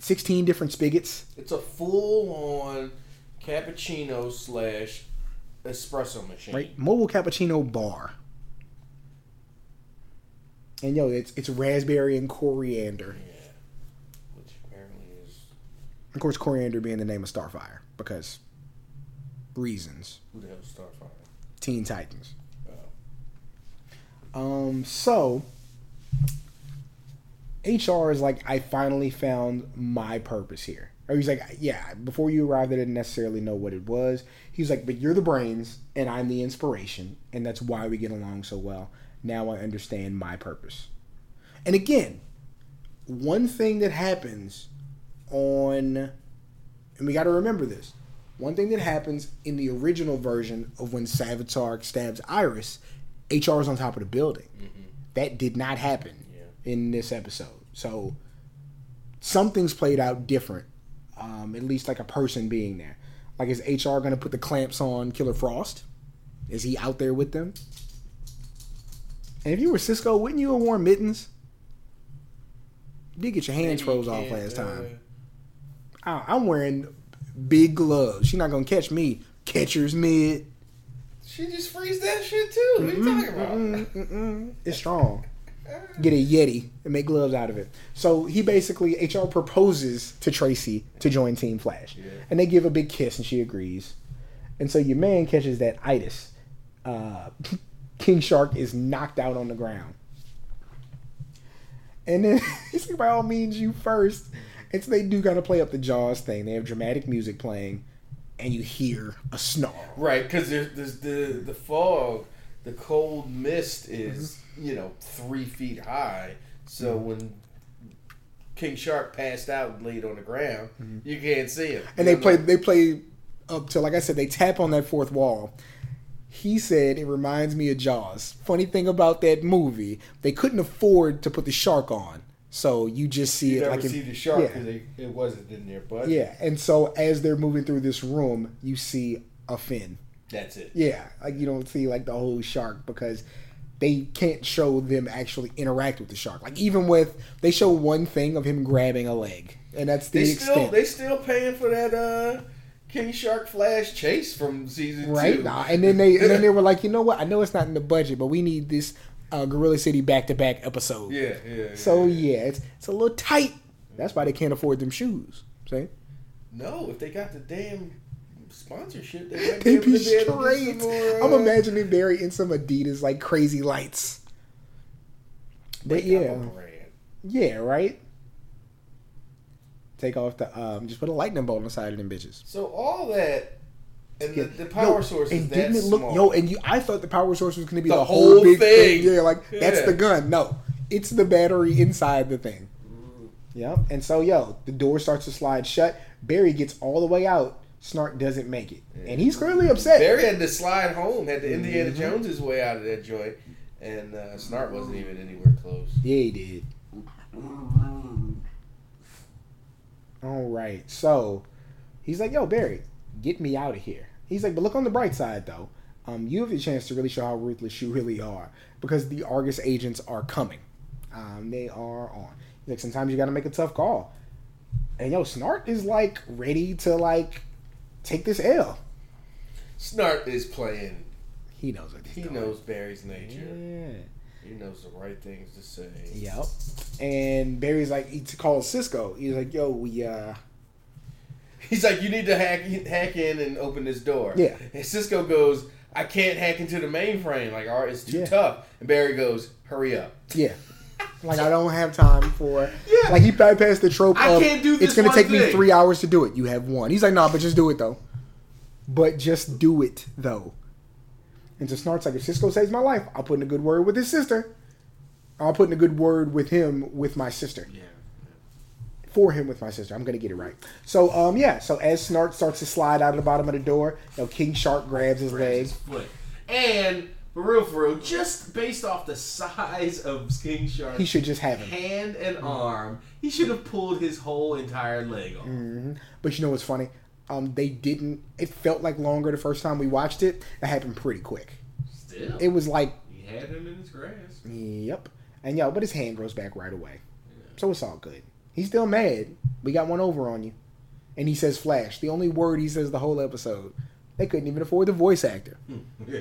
16 different spigots? It's a full-on cappuccino / espresso machine. Right? Mobile cappuccino bar. And, yo, it's raspberry and coriander. Yeah. Which apparently is... Of course, coriander being the name of Starfire. Because... reasons. Who the hell is Starfire? Teen Titans. Oh. So... HR is like, I finally found my purpose here. Or he's like, yeah, before you arrived, I didn't necessarily know what it was. He's like, but you're the brains, and I'm the inspiration, and that's why we get along so well. Now I understand my purpose. And again, one thing that happens on, and we got to remember this, one thing that happens in the original version of when Savitar stabs Iris, HR is on top of the building. Mm-hmm. That did not happen in this episode. So something's played out different. At least like a person being there. Like, is HR going to put the clamps on Killer Frost? Is he out there with them? And if you were Cisco, wouldn't you have worn mittens? You did get your hands froze off last time. I'm wearing big gloves. She's not going to catch me. Catcher's mitt. She just freezed that shit too. What are you talking about? It's strong. Get a Yeti and make gloves out of it. So he basically, HR proposes to Tracy to join Team Flash. Yeah. And they give a big kiss and she agrees. And so your man catches that itis. King Shark is knocked out on the ground. And then he's like, by all means, you first. And so they do kind of play up the Jaws thing. They have dramatic music playing and you hear a snarl. Right, because there's the fog, the cold mist is... you know, 3 feet high. So when King Shark passed out and laid on the ground, you can't see him. And they play up to, like I said, they tap on that fourth wall. He said, it reminds me of Jaws. Funny thing about that movie, they couldn't afford to put the shark on. So you just see you it. You never like see the shark because it wasn't in their budget. Yeah, and so as they're moving through this room, you see a fin. That's it. Yeah, like you don't see like the whole shark because... they can't show them actually interact with the shark. Like, even with... they show one thing of him grabbing a leg. And that's the extent. They still paying for that King Shark Flash chase from season 2. Right? Nah, and then they were like, you know what? I know it's not in the budget, but we need this Gorilla City back-to-back episode. Yeah. So, it's a little tight. That's why they can't afford them shoes. See? No, if they got the damn... sponsorship. They be straight. I'm imagining Barry in some Adidas like crazy lights. But yeah, right. Take off the just put a lightning bolt on the side of them bitches. So all that and the power source is that small. Yo, and I thought the power source was going to be the whole big thing. Yeah, like that's the gun. No, it's the battery inside the thing. Yep. And so the door starts to slide shut. Barry gets all the way out. Snart doesn't make it. And he's clearly upset. Barry had to slide home, had to Indiana Jones' way out of that joint. And Snart wasn't even anywhere close. Yeah, he did. All right. So he's like, yo, Barry, get me out of here. He's like, but look on the bright side, though. You have a chance to really show how ruthless you really are because the Argus agents are coming. They are on. He's like, sometimes you got to make a tough call. And, Snart is, like, ready to, like, take this L. Snart is playing. He knows what he's doing. He knows Barry's nature. Yeah. He knows the right things to say. Yep. And Barry's like, he calls Cisco. He's like, yo, we. He's like, you need to hack in and open this door. Yeah. And Cisco goes, I can't hack into the mainframe. Like, it's too tough. And Barry goes, hurry up. Yeah. Like, I don't have time for... Yeah. Like, he bypassed the trope I of... I can't do this. It's going to take me 3 hours to do it. You have one. He's like, nah, but just do it, though. But just do it, though. And so Snart's like, if Cisco saves my life, I'll put in a good word with his sister. I'll put in a good word with him with my sister. Yeah. For him with my sister. I'm going to get it right. So, yeah. So, as Snart starts to slide out of the bottom of the door, you know, King Shark grabs his leg. And... for real, just based off the size of King Shark's, he should just have him. Hand and arm, he should have pulled his whole entire leg off. Mm-hmm. But you know what's funny? They didn't. It felt like longer the first time we watched it. That happened pretty quick. Still, it was like he had him in his grasp. Yep, and yo, but his hand grows back right away, so it's all good. He's still mad. We got one over on you, and he says "Flash." The only word he says the whole episode. They couldn't even afford the voice actor. Yeah.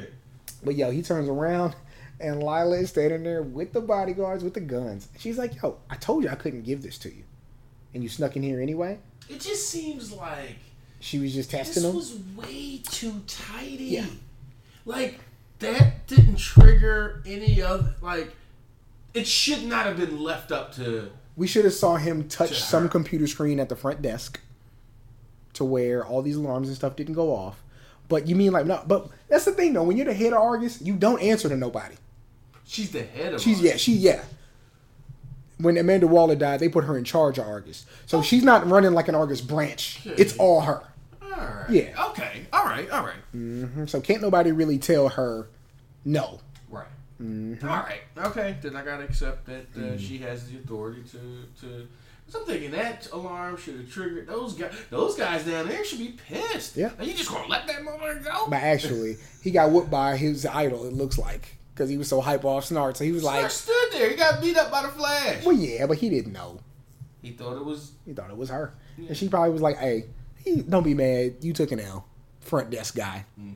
But, yo, he turns around, and Lila is standing there with the bodyguards, with the guns. She's like, yo, I told you I couldn't give this to you. And you snuck in here anyway? It just seems like... she was just testing them? This was way too tidy. Yeah. Like, that didn't trigger any other... like, it should not have been left up to... We should have saw him touch some computer screen at the front desk to where all these alarms and stuff didn't go off. But you mean like, no, but that's the thing though. When you're the head of Argus, you don't answer to nobody. She's the head of Argus. Yeah. When Amanda Waller died, they put her in charge of Argus. So she's not running like an Argus branch. Okay. It's all her. All right. Yeah. Okay. All right. Mm-hmm. So can't nobody really tell her no. Right. Mm-hmm. All right. Okay. Then I got to accept that she has the authority to... So I'm thinking that alarm should have triggered those guys. Those guys down there should be pissed. Yeah. Are you just gonna let that motherfucker go? But actually, he got whooped by his idol. It looks like because he was so hype off Snart. So he was Snart like, stood there. He got beat up by the Flash. Well, yeah, but he didn't know. He thought it was. He thought it was her, and she probably was like, "Hey, don't be mad. You took an L, front desk guy." Mm-hmm.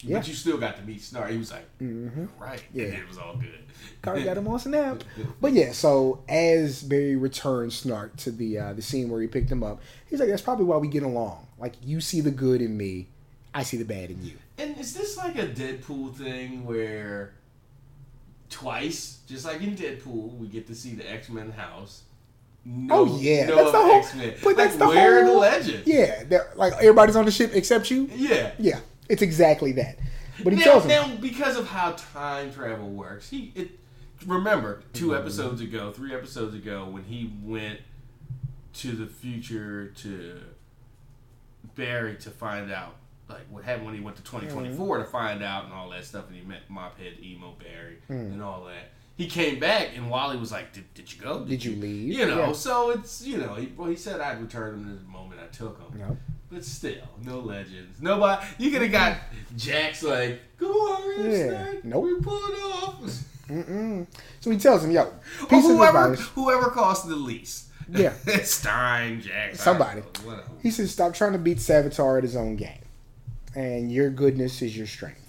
Yeah. But you still got to meet Snart. He was like, right. Yeah. And it was all good. Carter got him on snap. But yeah, so as Barry returns Snart to the scene where he picked him up, he's like, that's probably why we get along. Like, you see the good in me, I see the bad in you. And is this like a Deadpool thing where twice, just like in Deadpool, we get to see the X-Men house? That's the whole X-Men. But like, that's the where whole... where are the legends? Yeah. Like, everybody's on the ship except you? Yeah. Yeah. It's exactly that. But he tells him. Now, because of how time travel works, remember, 3 episodes ago, when he went to the future to Barry to find out, like, what happened when he went to 2024 to find out and all that stuff, and he met Mophead, Emo Barry, and all that. He came back, and Wally was like, did you go? Did you leave? You know, so it's, you know, he said I'd return him to the moment I took him. Yep. But still, no legends. Nobody. You could have got Jack's like, come on, Snart. Nope. We pulled off. So he tells him, yo. Whoever costs the least. Yeah. Stein, Jack. Somebody. He says, stop trying to beat Savitar at his own game. And your goodness is your strength.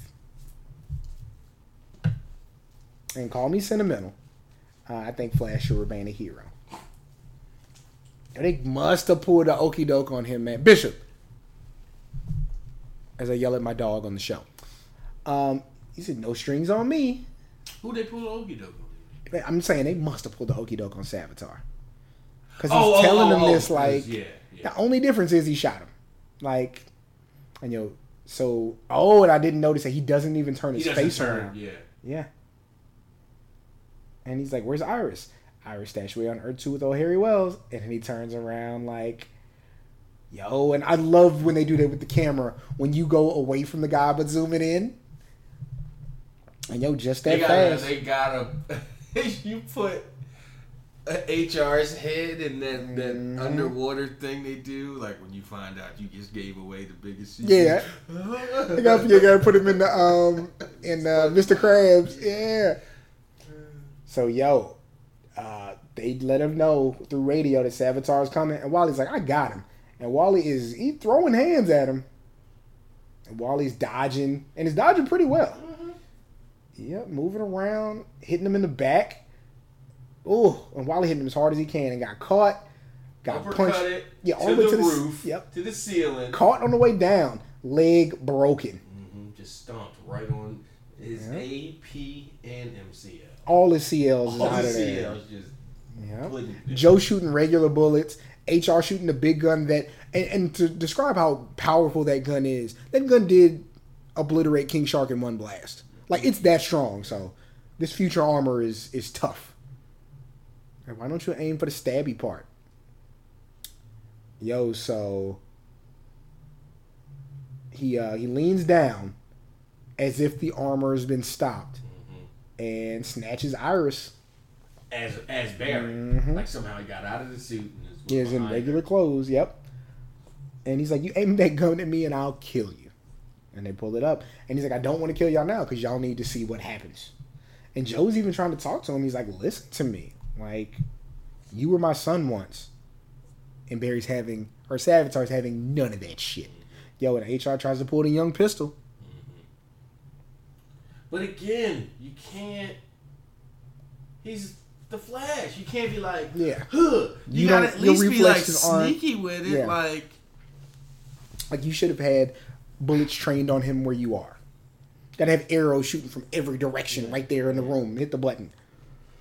And call me sentimental. I think Flash should remain a hero. And they must have pulled the okie doke on him, man. Bishop. As I yell at my dog on the show. He said, no strings on me. Who they pull the okie doke on? I'm saying they must have pulled the okie doke on Savitar. Because he's telling him this, like... Yeah. The only difference is he shot him. Like, and yo... So... Oh, and I didn't notice that he doesn't even turn his face around. Yeah. And he's like, where's Iris? Iris stashed away on Earth 2 with old Harry Wells. And then he turns around like, yo. And I love when they do that with the camera. When you go away from the guy but zoom it in. And yo, just that fast. They got him. You put HR's head in that underwater thing they do. Like when you find out you just gave away the biggest secret. Yeah. You gotta put him in the Mr. Krabs. Yeah. So, yo. They let him know through radio that Savitar's coming, and Wally's like, I got him. And Wally is throwing hands at him. And Wally's dodging, and he's dodging pretty well. Mm-hmm. Yep, moving around, hitting him in the back. Ooh, and Wally hitting him as hard as he can and got caught. Got punched. All the way to the roof, to the ceiling. Caught on the way down, leg broken. Just stomped right on. Is APN MCL. All his CLs is out of there. All his CLs just Joe shooting regular bullets. HR shooting the big gun that, and to describe how powerful that gun is, that gun did obliterate King Shark in one blast. Like, it's that strong, so this future armor is tough. And why don't you aim for the stabby part? Yo, so he leans down as if the armor has been stopped and snatches Iris. As Barry. Like, somehow he got out of the suit and is in regular clothes, and he's like, you aim that gun at me and I'll kill you. And they pull it up. And he's like, I don't want to kill y'all now because y'all need to see what happens. And Joe's even trying to talk to him. He's like, listen to me. Like, you were my son once. And Barry's having, or Savitar's having none of that shit. Yo, and HR tries to pull the young pistol. But again, you can't, he's the Flash. You can't be like, huh. You gotta at least be like sneaky with it. Like you should have had bullets trained on him where you are. Gotta have arrows shooting from every direction right there in the room. Hit the button.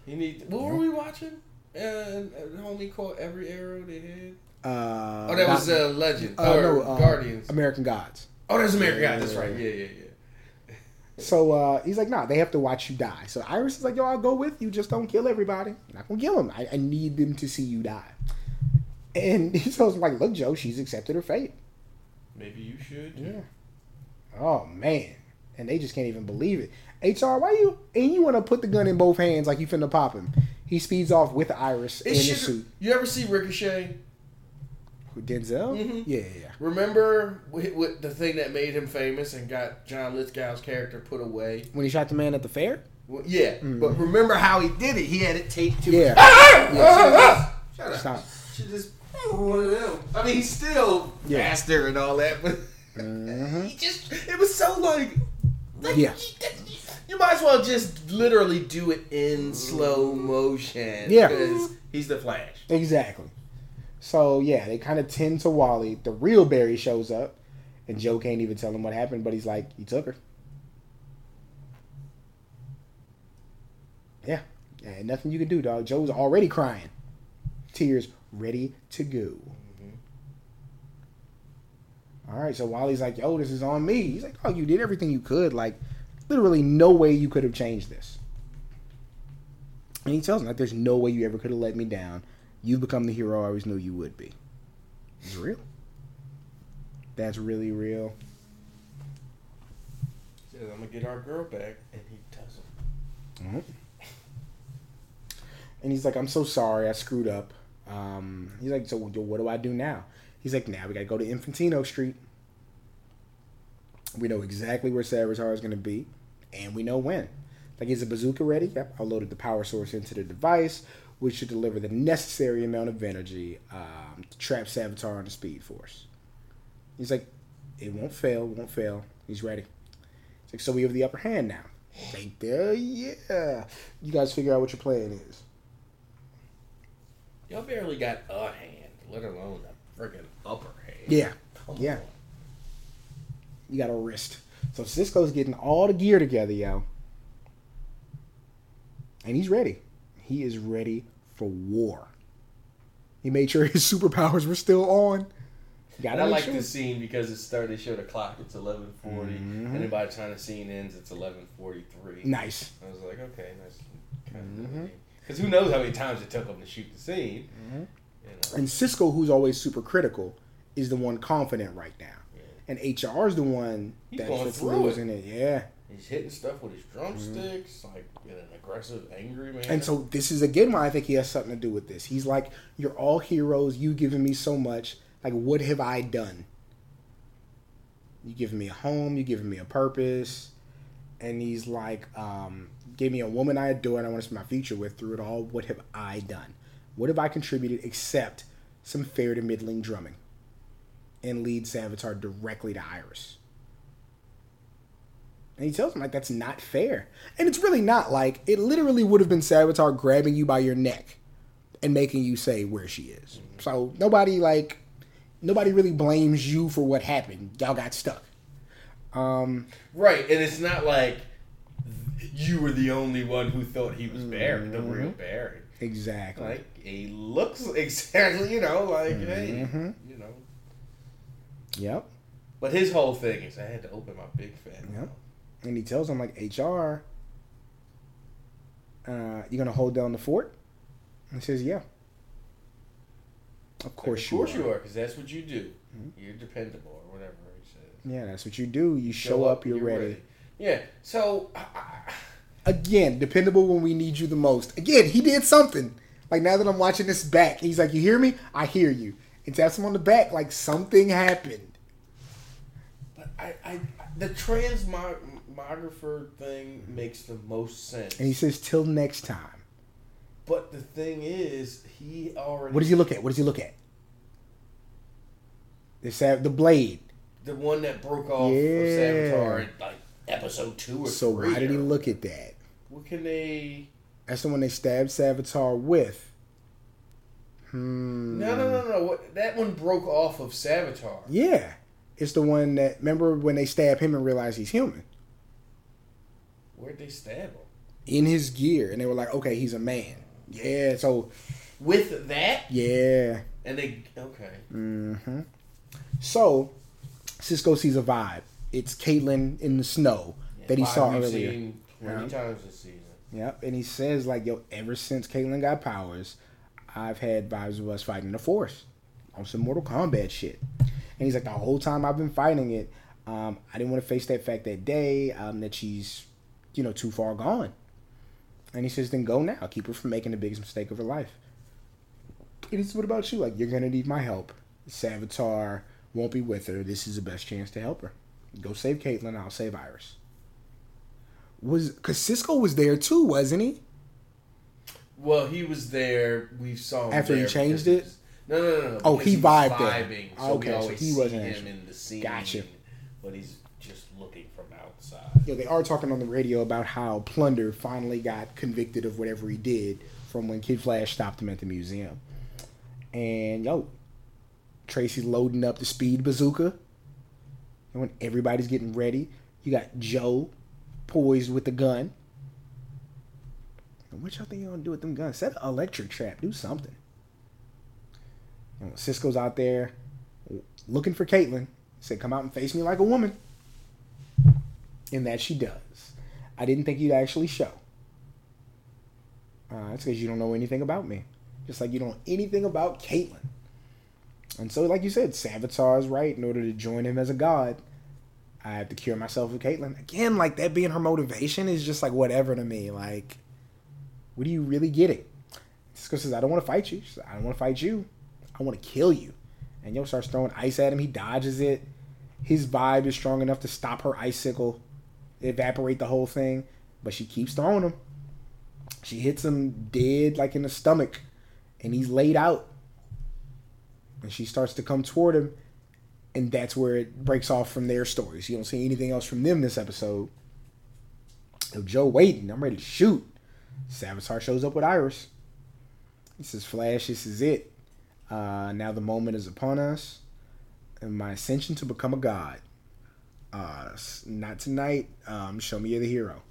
You need. What were we watching? Homie called every arrow they had. Oh, that was Legends. Guardians. American Gods. Oh, that's American Gods. That's right. Yeah. So he's like, nah, they have to watch you die. So Iris is like, yo, I'll go with you. Just don't kill everybody. I'm not going to kill them. I need them to see you die. And he tells him, like, look, Joe, she's accepted her fate. Maybe you should. Yeah. Oh, man. And they just can't even believe it. HR, why you... And you want to put the gun in both hands like you finna pop him. He speeds off with Iris in his suit. You ever see Ricochet? Denzel? Yeah. Remember what the thing that made him famous and got John Lithgow's character put away? When he shot the man at the fair? Well, yeah. But remember how he did it? He had it taped to him. Shut up. Just one of them. I mean, he's still faster and all that, but he just, it was so like you might as well just literally do it in slow motion. Yeah. Because he's the Flash. Exactly. So, yeah, they kind of tend to Wally. The real Barry shows up, and Joe can't even tell him what happened, but he's like, he took her. Yeah, nothing you can do, dog. Joe's already crying. Tears ready to go. All right, so Wally's like, yo, this is on me. He's like, oh, you did everything you could. Like, literally no way you could have changed this. And he tells him, like, there's no way you ever could have let me down. You've become the hero I always knew you would be. It's real. That's really real. He says, I'm going to get our girl back. And he doesn't. And he's like, I'm so sorry. I screwed up. He's like, so what do I do now? He's like, now we got to go to Infantino Street. We know exactly where Savitar is going to be. And we know when. Like, is the bazooka ready? Yep. I loaded the power source into the device, which should deliver the necessary amount of energy to trap Savitar on the Speed Force. He's like, it won't fail. He's ready. He's like, so we have the upper hand now. Like, yeah. You guys figure out what your plan is. Y'all barely got a hand, let alone a freaking upper hand. Yeah. You got a wrist. So Cisco's getting all the gear together, yo. And he's ready. He is ready for war. He made sure his superpowers were still on. And I like this scene because it started to show the clock. It's 11:40. And then by the time the scene ends, it's 11:43. Nice. I was like, okay, nice. Because who knows how many times it took him to shoot the scene. You know? And Cisco, who's always super critical, is the one confident right now. And HR is the one that's losing it. He's hitting stuff with his drumsticks, like in an aggressive, angry manner. And so this is, again, why I think he has something to do with this. He's like, you're all heroes. You've given me so much. Like, what have I done? You've given me a home. You've given me a purpose. And he's like, gave me a woman I adore and I want to spend my future with. Through it all, what have I done? What have I contributed except some fair to middling drumming? And lead Savitar directly to Iris. And he tells him, like, that's not fair. And it's really not. Like, it literally would have been Savitar grabbing you by your neck and making you say where she is. So nobody really blames you for what happened. Y'all got stuck. Right. And it's not like, you were the only one who thought he was Barry, the real Barry. Exactly. Like, he looks exactly, you know, like, hey, you know. Yep. But his whole thing is, I had to open my big fat mouth. Yep. And he tells him, like, HR, you're going to hold down the fort? And he says, yeah. Of course, like, you are, because that's what you do. Mm-hmm. You're dependable, or whatever he says. Yeah, that's what you do. You show up, you're ready. Yeah, so... Again, dependable when we need you the most. Again, he did something. Like, now that I'm watching this back, he's like, you hear me? I hear you. And taps him on the back, like, something happened. But I the transmographer thing makes the most sense. And he says, till next time. But the thing is, he already... What does he look at? What does he look at? The blade. The one that broke off of Savitar and, like, episode 2 or so 3. So why did he look at that? What can they... That's the one they stabbed Savitar with. No. That one broke off of Savitar. Yeah. It's the one that... Remember when they stab him and realize he's human? Where'd they stab him? In his gear. And they were like, okay, he's a man. Yeah, so... With that? Yeah. And they... Okay. Mm-hmm. So, Cisco sees a vibe. It's Caitlin in the snow that he saw earlier. Seen 20 times this season. Yep, and he says, like, yo, ever since Caitlin got powers, I've had vibes of us fighting the Force on some Mortal Kombat shit. And he's like, the whole time I've been fighting it, I didn't want to face that fact that day that she's, you know, too far gone. And he says, then go now. Keep her from making the biggest mistake of her life. And he says, what about you? Like, you're going to need my help. Savitar won't be with her. This is the best chance to help her. Go save Caitlin, I'll save Iris. Because Cisco was there too, wasn't he? Well, he was there. We saw him after there he changed it. No. Oh, he vibed there. So okay, so he wasn't him in the scene. Gotcha. But he's just looking from outside. Yeah, they are talking on the radio about how Plunder finally got convicted of whatever he did from when Kid Flash stopped him at the museum. And Tracy's loading up the speed bazooka. And when everybody's getting ready, you got Joe poised with the gun. And what y'all think you're going to do with them guns? Set an electric trap. Do something. And Cisco's out there looking for Caitlin. Said, come out and face me like a woman. And that she does. I didn't think you'd actually show. That's because you don't know anything about me. Just like you don't know anything about Caitlin. And so, like you said, Savitar is right. In order to join him as a god, I have to cure myself with Caitlyn. Again, like, that being her motivation is just, like, whatever to me. Like, what are you really getting? Cisco says, I don't want to fight you. She says, I don't want to fight you. I want to kill you. And Yo starts throwing ice at him. He dodges it. His vibe is strong enough to stop her icicle, evaporate the whole thing. But she keeps throwing him. She hits him dead, like, in the stomach. And he's laid out. And she starts to come toward him, and that's where it breaks off from their stories. You don't see anything else from them this episode. So Joe waiting, I'm ready to shoot. Savitar shows up with Iris. He says, Flash, this is it. Now the moment is upon us, and my ascension to become a god. Not tonight. Show me you're the hero.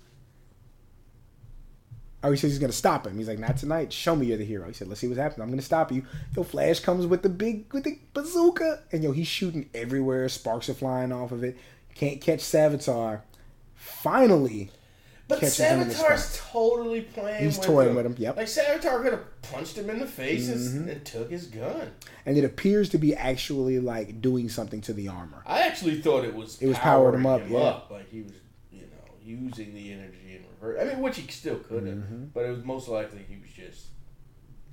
Oh, he says he's going to stop him. He's like, not tonight. Show me you're the hero. He said, let's see what's happening. I'm going to stop you. Yo, Flash comes with the bazooka. And, yo, he's shooting everywhere. Sparks are flying off of it. Can't catch Savitar. Finally. But Savitar's totally playing with him. He's toying with him, yep. Like, Savitar could have punched him in the face and took his gun. And it appears to be actually, like, doing something to the armor. I actually thought it was powering him up. Like, he was, using the energy in reverse. I mean, which he still could have, but it was most likely he was just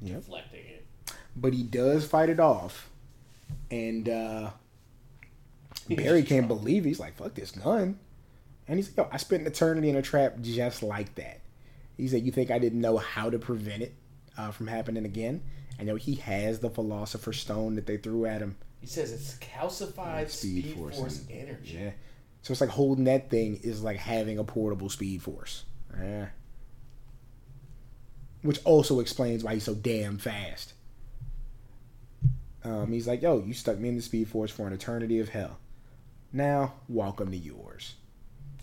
deflecting it. But he does fight it off, and Barry can't believe it. He's like, fuck this gun. And he's like, yo, I spent an eternity in a trap just like that. He said, you think I didn't know how to prevent it from happening again? And he has the Philosopher's Stone that they threw at him. He says it's calcified Speed Force energy. Yeah. So it's like holding that thing is like having a portable Speed Force. Yeah. Which also explains why he's so damn fast. He's like, yo, you stuck me in the Speed Force for an eternity of hell. Now, welcome to yours.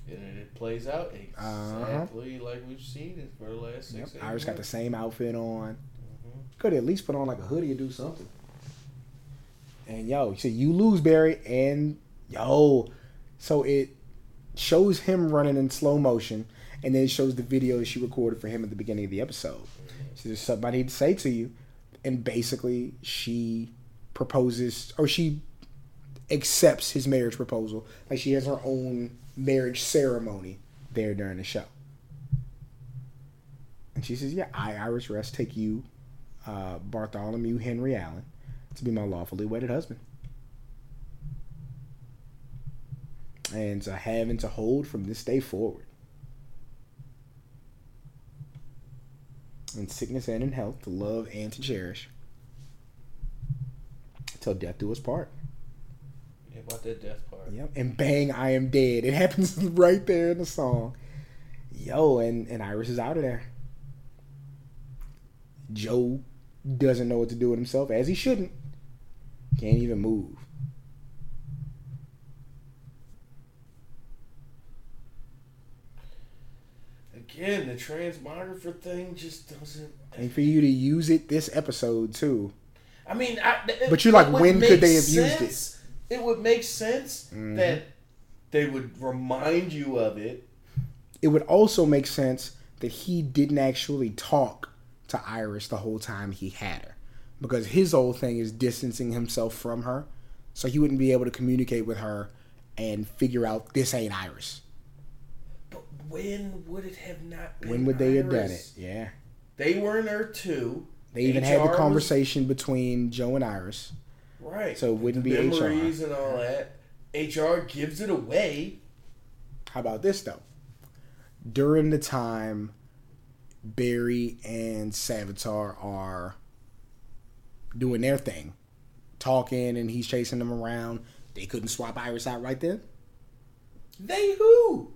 And it plays out exactly like we've seen it for the last 6 8 Iris got the same outfit on. Mm-hmm. Could at least put on like a hoodie or do something. And yo, so you lose Barry, and yo, so it shows him running in slow motion, and then it shows the video she recorded for him at the beginning of the episode. So there's something I need to say to you. And basically, she proposes, or she accepts his marriage proposal. Like, she has her own marriage ceremony there during the show. And she says, yeah, I, Iris West, take you, Bartholomew Henry Allen, to be my lawfully wedded husband. And to have and to hold from this day forward, in sickness and in health, to love and to cherish, till death do us part. Yeah, about that death part. Yep. And bang, I am dead. It happens right there in the song. Yo, and Iris is out of there. Joe doesn't know what to do with himself, as he shouldn't. Can't even move. Again, the transmographer thing just doesn't. And for you to use it this episode too. I mean, but you're like, when could they have used it? It would make sense that they would remind you of it. It would also make sense that he didn't actually talk to Iris the whole time he had her, because his whole thing is distancing himself from her, so he wouldn't be able to communicate with her and figure out this ain't Iris. When would it have not been? When would they have done it? Yeah. They were in Earth 2. They even had the conversation between Joe and Iris. Right. So it wouldn't be HR. Memories and all that. HR gives it away. How about this, though? During the time Barry and Savitar are doing their thing, talking, and he's chasing them around, they couldn't swap Iris out right then? They who?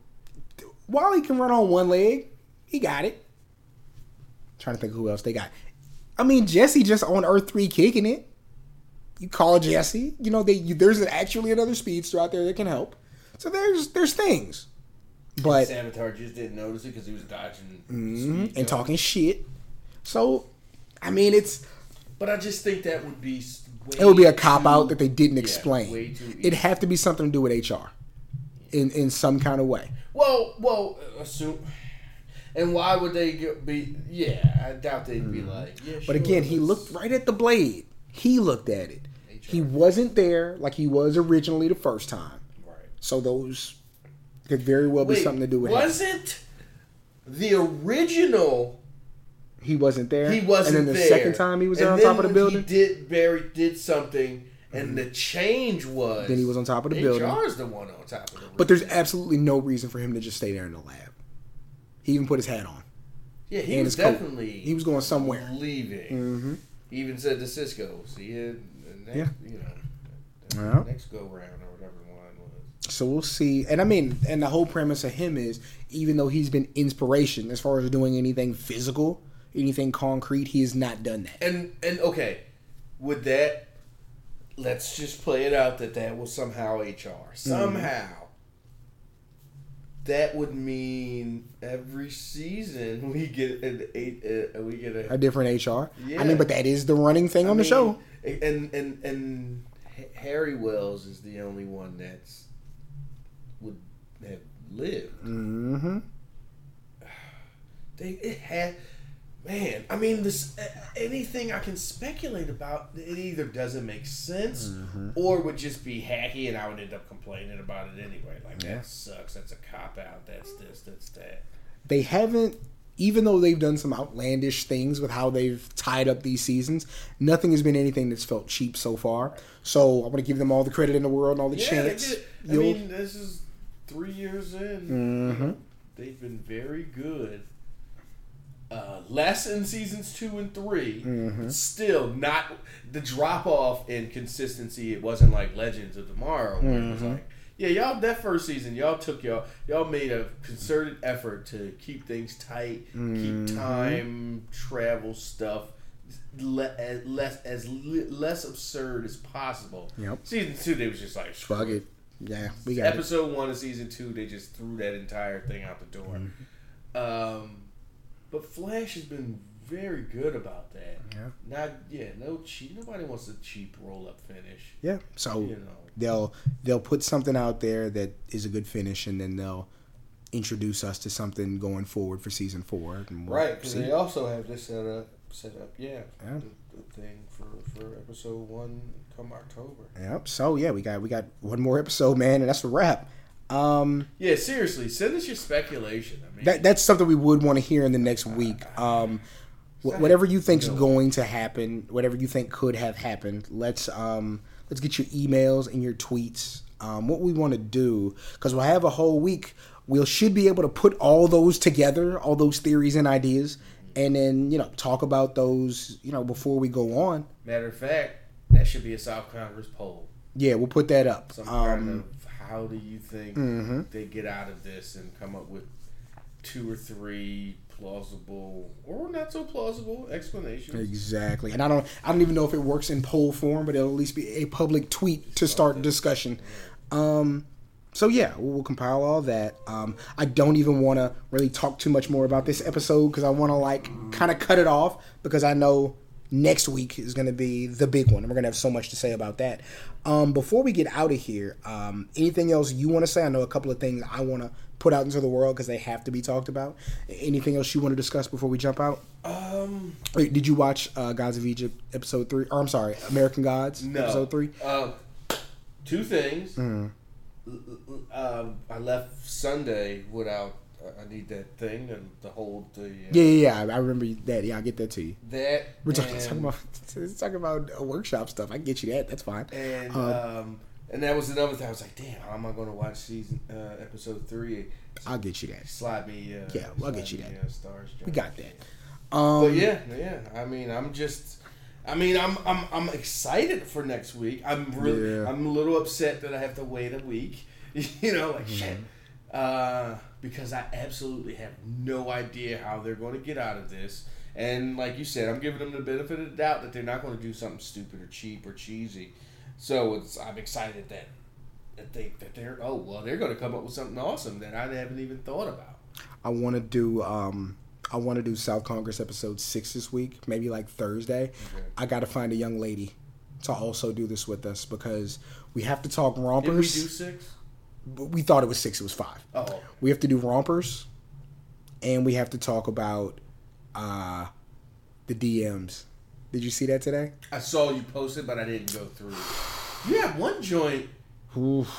Wally can run on one leg. He got it. I'm trying to think of who else they got. I mean, Jesse just on Earth 3 kicking it. You call Jesse. You know, there's actually another speedster out there that can help. So there's things. But Savitar just didn't notice it because he was dodging and talking shit. So, I mean, it's... But I just think that would be... It would be a cop-out that they didn't explain. Way too easy. It'd have to be something to do with HR. In some kind of way. Well, assume. And why would they be? Yeah, I doubt they'd be like. Yeah, but sure, again, he looked right at the blade. He looked at it. HR. He wasn't there like he was originally the first time. Right. So those could very well be something to do with. Wasn't the original? He wasn't there. He wasn't there. And then the second time he was there on top of the building. Barry did something. And the change was... Then he was on top of the building. HR's the one on top of the building. But there's absolutely no reason for him to just stay there in the lab. He even put his hat on. Yeah, he was definitely... Coat. He was going somewhere. Leaving. Mm-hmm. He even said to Cisco, see you next, you know, next go-round or whatever the line was. So we'll see. And I mean, and the whole premise of him is, even though he's been inspiration as far as doing anything physical, anything concrete, he has not done that. And okay, with that... Let's just play it out that was somehow HR. Somehow. That would mean every season we get a different HR. Yeah. I mean, but that is the running thing on the show. And Harry Wells is the only one that's would have lived. Mm-hmm. Man, I mean, this anything I can speculate about, it either doesn't make sense or would just be hacky, and I would end up complaining about it anyway. Like, that sucks. That's a cop-out. That's this. That's that. They haven't, even though they've done some outlandish things with how they've tied up these seasons, nothing has been anything that's felt cheap so far. So I want to give them all the credit in the world and all the chance. I mean, this is 3 years in. Mm-hmm. They've been very good. Less in seasons 2 and 3, still not the drop off in consistency. It wasn't like Legends of Tomorrow, where it was like, yeah, y'all that first season, y'all made a concerted effort to keep things tight, keep time travel stuff less absurd as possible. Yep. Season 2, they was just like, fuck it. Yeah, we got episode it. 1 of season 2. They just threw that entire thing out the door. Mm-hmm. But Flash has been very good about that. Yeah. Nobody wants a cheap roll up finish. Yeah. So they'll put something out there that is a good finish, and then they'll introduce us to something going forward for season 4. And we'll right, because they also have this set up. Yeah. Yeah. The thing for episode 1 come October. Yep. So yeah, we got one more episode, man, and that's a wrap. Yeah, seriously, send us your speculation. I mean, that's something we would want to hear in the next week. Whatever you think's going to happen, whatever you think could have happened, let's get your emails and your tweets. What we want to do, because we'll have a whole week, we should be able to put all those together, all those theories and ideas, and then talk about those before we go on. Matter of fact, that should be a South Congress poll. Yeah, we'll put that up. Some kind of how do you think mm-hmm. they get out of this, and come up with 2 or 3 plausible or not so plausible explanations. Exactly. And I don't even know if it works in poll form, but it'll at least be a public tweet to start discussion. So yeah, we'll compile all that. I don't even want to really talk too much more about this episode, because I want to kind of cut it off, because I know next week is going to be the big one, and we're going to have so much to say about that. Before we get out of here, anything else you want to say? I know a couple of things I want to put out into the world because they have to be talked about. Anything else you want to discuss before we jump out? Did you watch Gods of Egypt episode 3? Or I'm sorry, American Gods episode 3? 2 things. Mm. I left Sunday without. I need that thing and the whole. I remember that. Yeah, I'll get that to you. That we're talking about workshop stuff. I can get you that. That's fine. And and that was another thing. I was like, damn, how am I going to watch episode 3? So I'll get you that. Slide me. Yeah, I'll get you that. Stars, we got that. But yeah. I'm excited for next week. I'm a little upset that I have to wait a week. Shit. Because I absolutely have no idea how they're going to get out of this. And like you said, I'm giving them the benefit of the doubt that they're not going to do something stupid or cheap or cheesy. So I'm excited that they're going to come up with something awesome that I haven't even thought about. I want to do South Congress episode 6 this week, maybe Thursday. Okay. I got to find a young lady to also do this with us, because we have to talk rompers. Did we do 6? We thought it was 6. It was 5. Oh, okay. We have to do rompers, and we have to talk about the DMs. Did you see that today? I saw you post it, but I didn't go through it. You had one joint. Oof.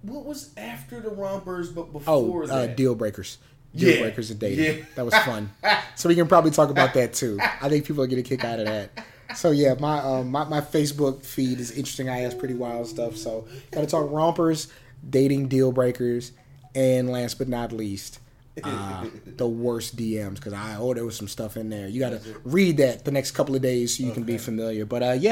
What was after the rompers, but before that? Deal breakers. Deal breakers and dating. Yeah. That was fun. So we can probably talk about that too. I think people are getting a kick out of that. So yeah, my my Facebook feed is interesting. I ask pretty wild stuff. So gotta talk rompers, dating, deal breakers, and last but not least, the worst DMs, because there was some stuff in there. You gotta read that the next couple of days so you can be familiar. But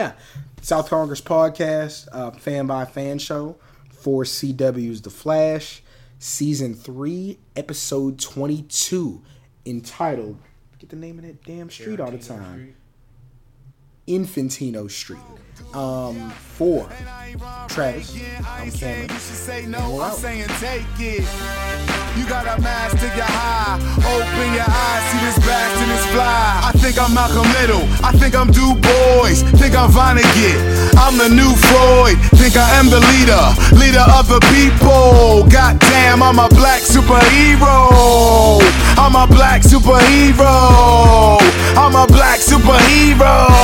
South Congress podcast, fan by fan show for CW's The Flash. Season 3, episode 22, entitled, get the name of that damn street all the time, Infantino Street. For Travis, I'm Cameron. You should say no, I'm saying take it. You got a mask to your eye. Open your eyes, see this blast and this fly. I think I'm Malcolm Little. I think I'm Du Bois. Think I'm Vonnegut. I'm the new Freud. Think I am the leader of the people. Goddamn, I'm a black superhero. I'm a black superhero. I'm a black superhero.